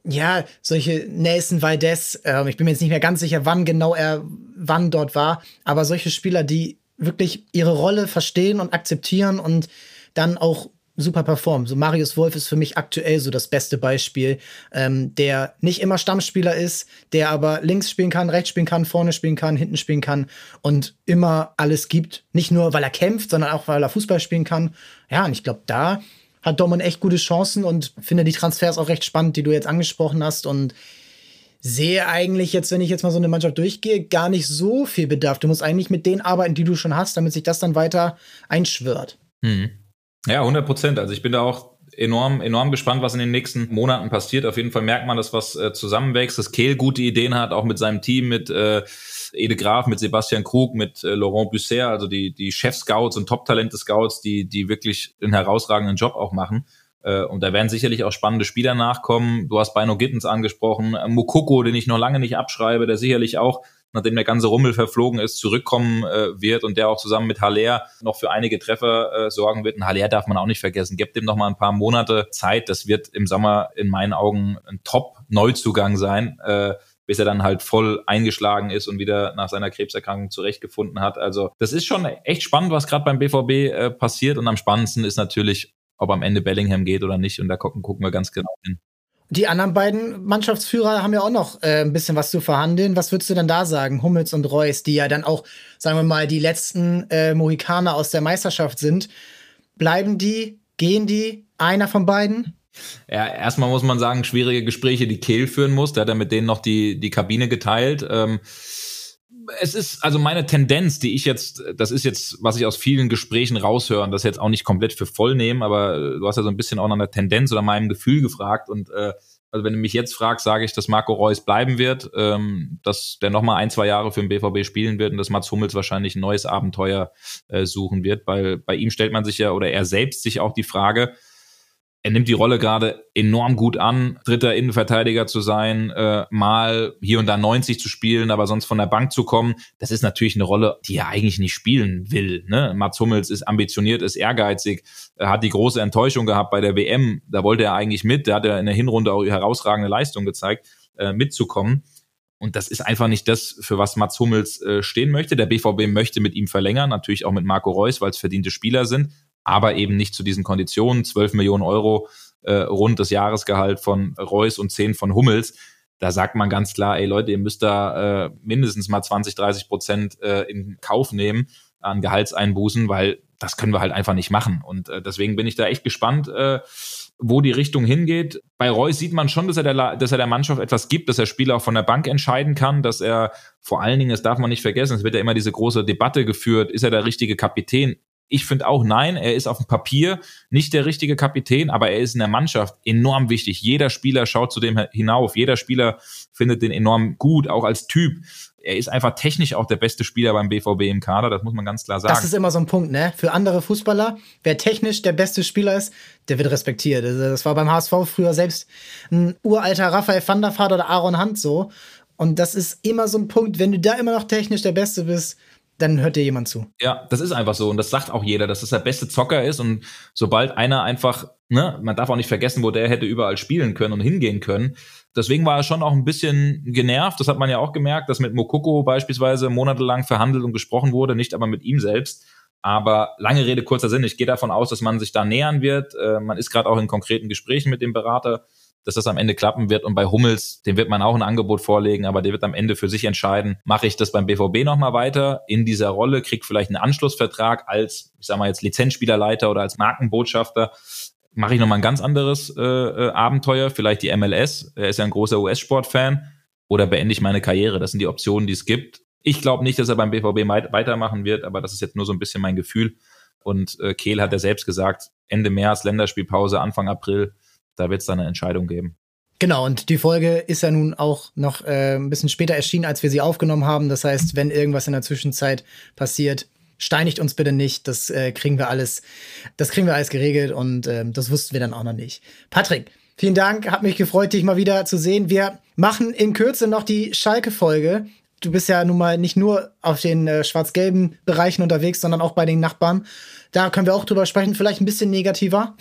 ja, solche Nelson Valdez. Äh, ich bin mir jetzt nicht mehr ganz sicher, wann genau er wann dort war. Aber solche Spieler, die wirklich ihre Rolle verstehen und akzeptieren und dann auch super performen. So Marius Wolf ist für mich aktuell so das beste Beispiel, ähm, der nicht immer Stammspieler ist, der aber links spielen kann, rechts spielen kann, vorne spielen kann, hinten spielen kann und immer alles gibt. Nicht nur, weil er kämpft, sondern auch, weil er Fußball spielen kann. Ja, und ich glaube, da hat Dortmund echt gute Chancen und finde die Transfers auch recht spannend, die du jetzt angesprochen hast, und sehe eigentlich jetzt, wenn ich jetzt mal so eine Mannschaft durchgehe, gar nicht so viel Bedarf. Du musst eigentlich mit denen arbeiten, die du schon hast, damit sich das dann weiter einschwört. Mhm. Ja, hundert Prozent. Also ich bin da auch enorm, enorm gespannt, was in den nächsten Monaten passiert. Auf jeden Fall merkt man, dass was äh, zusammenwächst, dass Kehl gute Ideen hat, auch mit seinem Team, mit äh, Ede Graf, mit Sebastian Krug, mit äh, Laurent Busser, also die die Chef-Scouts und Top-Talente-Scouts, die die wirklich einen herausragenden Job auch machen. Äh, und da werden sicherlich auch spannende Spieler nachkommen. Du hast Bino Gittins angesprochen, äh, Moukoko, den ich noch lange nicht abschreibe, der sicherlich auch, nachdem der ganze Rummel verflogen ist, zurückkommen äh, wird und der auch zusammen mit Haller noch für einige Treffer äh, sorgen wird. Und Haller darf man auch nicht vergessen. Gebt dem noch mal ein paar Monate Zeit. Das wird im Sommer in meinen Augen ein Top-Neuzugang sein, äh, bis er dann halt voll eingeschlagen ist und wieder nach seiner Krebserkrankung zurechtgefunden hat. Also das ist schon echt spannend, was gerade beim B V B äh, passiert. Und am spannendsten ist natürlich, ob am Ende Bellingham geht oder nicht. Und da gucken, gucken wir ganz genau hin. Die anderen beiden Mannschaftsführer haben ja auch noch äh, ein bisschen was zu verhandeln. Was würdest du denn da sagen? Hummels und Reus, die ja dann auch, sagen wir mal, die letzten äh, Mohikaner aus der Meisterschaft sind. Bleiben die? Gehen die? Einer von beiden? Ja, erstmal muss man sagen, schwierige Gespräche, die Kehl führen muss. Der hat ja mit denen noch die, die Kabine geteilt. Ähm, es ist also meine Tendenz, die ich jetzt, das ist jetzt, was ich aus vielen Gesprächen raushöre und das jetzt auch nicht komplett für voll nehmen, aber du hast ja so ein bisschen auch nach einer Tendenz oder meinem Gefühl gefragt und äh, also wenn du mich jetzt fragst, sage ich, dass Marco Reus bleiben wird, ähm, dass der nochmal ein, zwei Jahre für den B V B spielen wird und dass Mats Hummels wahrscheinlich ein neues Abenteuer äh, suchen wird, weil bei ihm stellt man sich ja oder er selbst sich auch die Frage, er nimmt die Rolle gerade enorm gut an, dritter Innenverteidiger zu sein, äh, mal hier und da neunzig zu spielen, aber sonst von der Bank zu kommen. Das ist natürlich eine Rolle, die er eigentlich nicht spielen will, ne? Mats Hummels ist ambitioniert, ist ehrgeizig, hat die große Enttäuschung gehabt bei der W M. Da wollte er eigentlich mit, da hat er in der Hinrunde auch herausragende Leistung gezeigt, äh, mitzukommen. Und das ist einfach nicht das, für was Mats Hummels äh, stehen möchte. Der B V B möchte mit ihm verlängern, natürlich auch mit Marco Reus, weil es verdiente Spieler sind. Aber eben nicht zu diesen Konditionen, zwölf Millionen Euro äh, rund das Jahresgehalt von Reus und zehn von Hummels. Da sagt man ganz klar, ey Leute, ihr müsst da äh, mindestens mal zwanzig, dreißig Prozent äh, in Kauf nehmen an Gehaltseinbußen, weil das können wir halt einfach nicht machen. Und äh, deswegen bin ich da echt gespannt, äh, wo die Richtung hingeht. Bei Reus sieht man schon, dass er, der, dass er der Mannschaft etwas gibt, dass er Spieler auch von der Bank entscheiden kann, dass er vor allen Dingen, das darf man nicht vergessen, es wird ja immer diese große Debatte geführt, ist er der richtige Kapitän? Ich finde auch, nein, er ist auf dem Papier nicht der richtige Kapitän, aber er ist in der Mannschaft enorm wichtig. Jeder Spieler schaut zu dem hinauf, jeder Spieler findet den enorm gut, auch als Typ. Er ist einfach technisch auch der beste Spieler beim B V B im Kader, das muss man ganz klar sagen. Das ist immer so ein Punkt, ne? Für andere Fußballer, wer technisch der beste Spieler ist, der wird respektiert. Das war beim H S V früher selbst ein uralter Raphael van der Vaart oder Aaron Hunt so. Und das ist immer so ein Punkt, wenn du da immer noch technisch der Beste bist, dann hört dir jemand zu. Ja, das ist einfach so. Und das sagt auch jeder, dass das der beste Zocker ist. Und sobald einer einfach, ne, man darf auch nicht vergessen, wo der hätte überall spielen können und hingehen können. Deswegen war er schon auch ein bisschen genervt. Das hat man ja auch gemerkt, dass mit Moukoko beispielsweise monatelang verhandelt und gesprochen wurde, nicht aber mit ihm selbst. Aber lange Rede, kurzer Sinn. Ich gehe davon aus, dass man sich da nähern wird. Äh, man ist gerade auch in konkreten Gesprächen mit dem Berater, dass das am Ende klappen wird. Und bei Hummels, dem wird man auch ein Angebot vorlegen, aber der wird am Ende für sich entscheiden, mache ich das beim B V B nochmal weiter in dieser Rolle, kriege vielleicht einen Anschlussvertrag als, ich sag mal jetzt Lizenzspielerleiter oder als Markenbotschafter, mache ich nochmal ein ganz anderes äh, Abenteuer, vielleicht die M L S, er ist ja ein großer U S-Sportfan, oder beende ich meine Karriere. Das sind die Optionen, die es gibt. Ich glaube nicht, dass er beim B V B weitermachen wird, aber das ist jetzt nur so ein bisschen mein Gefühl. Und äh, Kehl hat ja selbst gesagt, Ende März, Länderspielpause, Anfang April, da wird es dann eine Entscheidung geben. Genau, und die Folge ist ja nun auch noch äh, ein bisschen später erschienen, als wir sie aufgenommen haben. Das heißt, wenn irgendwas in der Zwischenzeit passiert, steinigt uns bitte nicht. Das äh, kriegen wir alles, das kriegen wir alles geregelt und äh, das wussten wir dann auch noch nicht. Patrick, vielen Dank. Hat mich gefreut, dich mal wieder zu sehen. Wir machen in Kürze noch die Schalke-Folge. Du bist ja nun mal nicht nur auf den äh, schwarz-gelben Bereichen unterwegs, sondern auch bei den Nachbarn. Da können wir auch drüber sprechen, vielleicht ein bisschen negativer.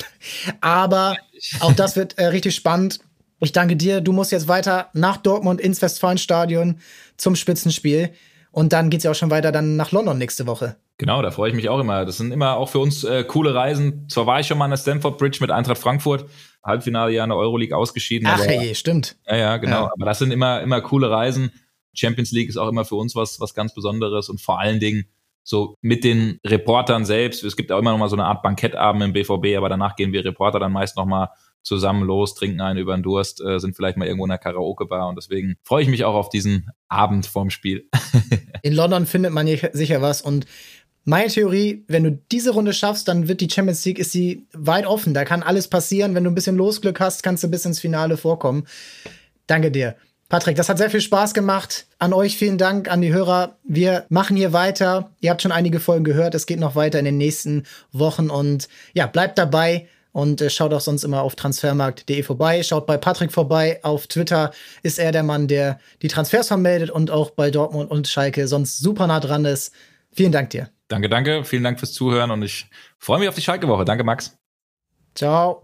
Aber auch das wird äh, richtig spannend. Ich danke dir. Du musst jetzt weiter nach Dortmund ins Westfalenstadion zum Spitzenspiel. Und dann geht's ja auch schon weiter dann nach London nächste Woche. Genau, da freue ich mich auch immer. Das sind immer auch für uns äh, coole Reisen. Zwar war ich schon mal an der Stamford Bridge mit Eintracht Frankfurt, Halbfinale ja in der Euroleague ausgeschieden. Ach ey, ja, stimmt. Ja, ja, genau. Ja. Aber das sind immer, immer coole Reisen. Champions League ist auch immer für uns was, was ganz Besonderes und vor allen Dingen so mit den Reportern selbst. Es gibt auch immer noch mal so eine Art Bankettabend im B V B, aber danach gehen wir Reporter dann meist noch mal zusammen los, trinken einen über den Durst, äh, sind vielleicht mal irgendwo in einer Karaoke-Bar und deswegen freue ich mich auch auf diesen Abend vorm Spiel. In London findet man hier sicher was und meine Theorie, wenn du diese Runde schaffst, dann wird die Champions League, ist sie weit offen. Da kann alles passieren. Wenn du ein bisschen Losglück hast, kannst du bis ins Finale vorkommen. Danke dir. Patrick, das hat sehr viel Spaß gemacht. An euch vielen Dank, an die Hörer. Wir machen hier weiter. Ihr habt schon einige Folgen gehört. Es geht noch weiter in den nächsten Wochen. Und ja, bleibt dabei und äh, schaut auch sonst immer auf transfermarkt punkt de vorbei. Schaut bei Patrick vorbei. Auf Twitter ist er der Mann, der die Transfers vermeldet und auch bei Dortmund und Schalke sonst super nah dran ist. Vielen Dank dir. Danke, danke. Vielen Dank fürs Zuhören und ich freue mich auf die Schalke-Woche. Danke, Max. Ciao.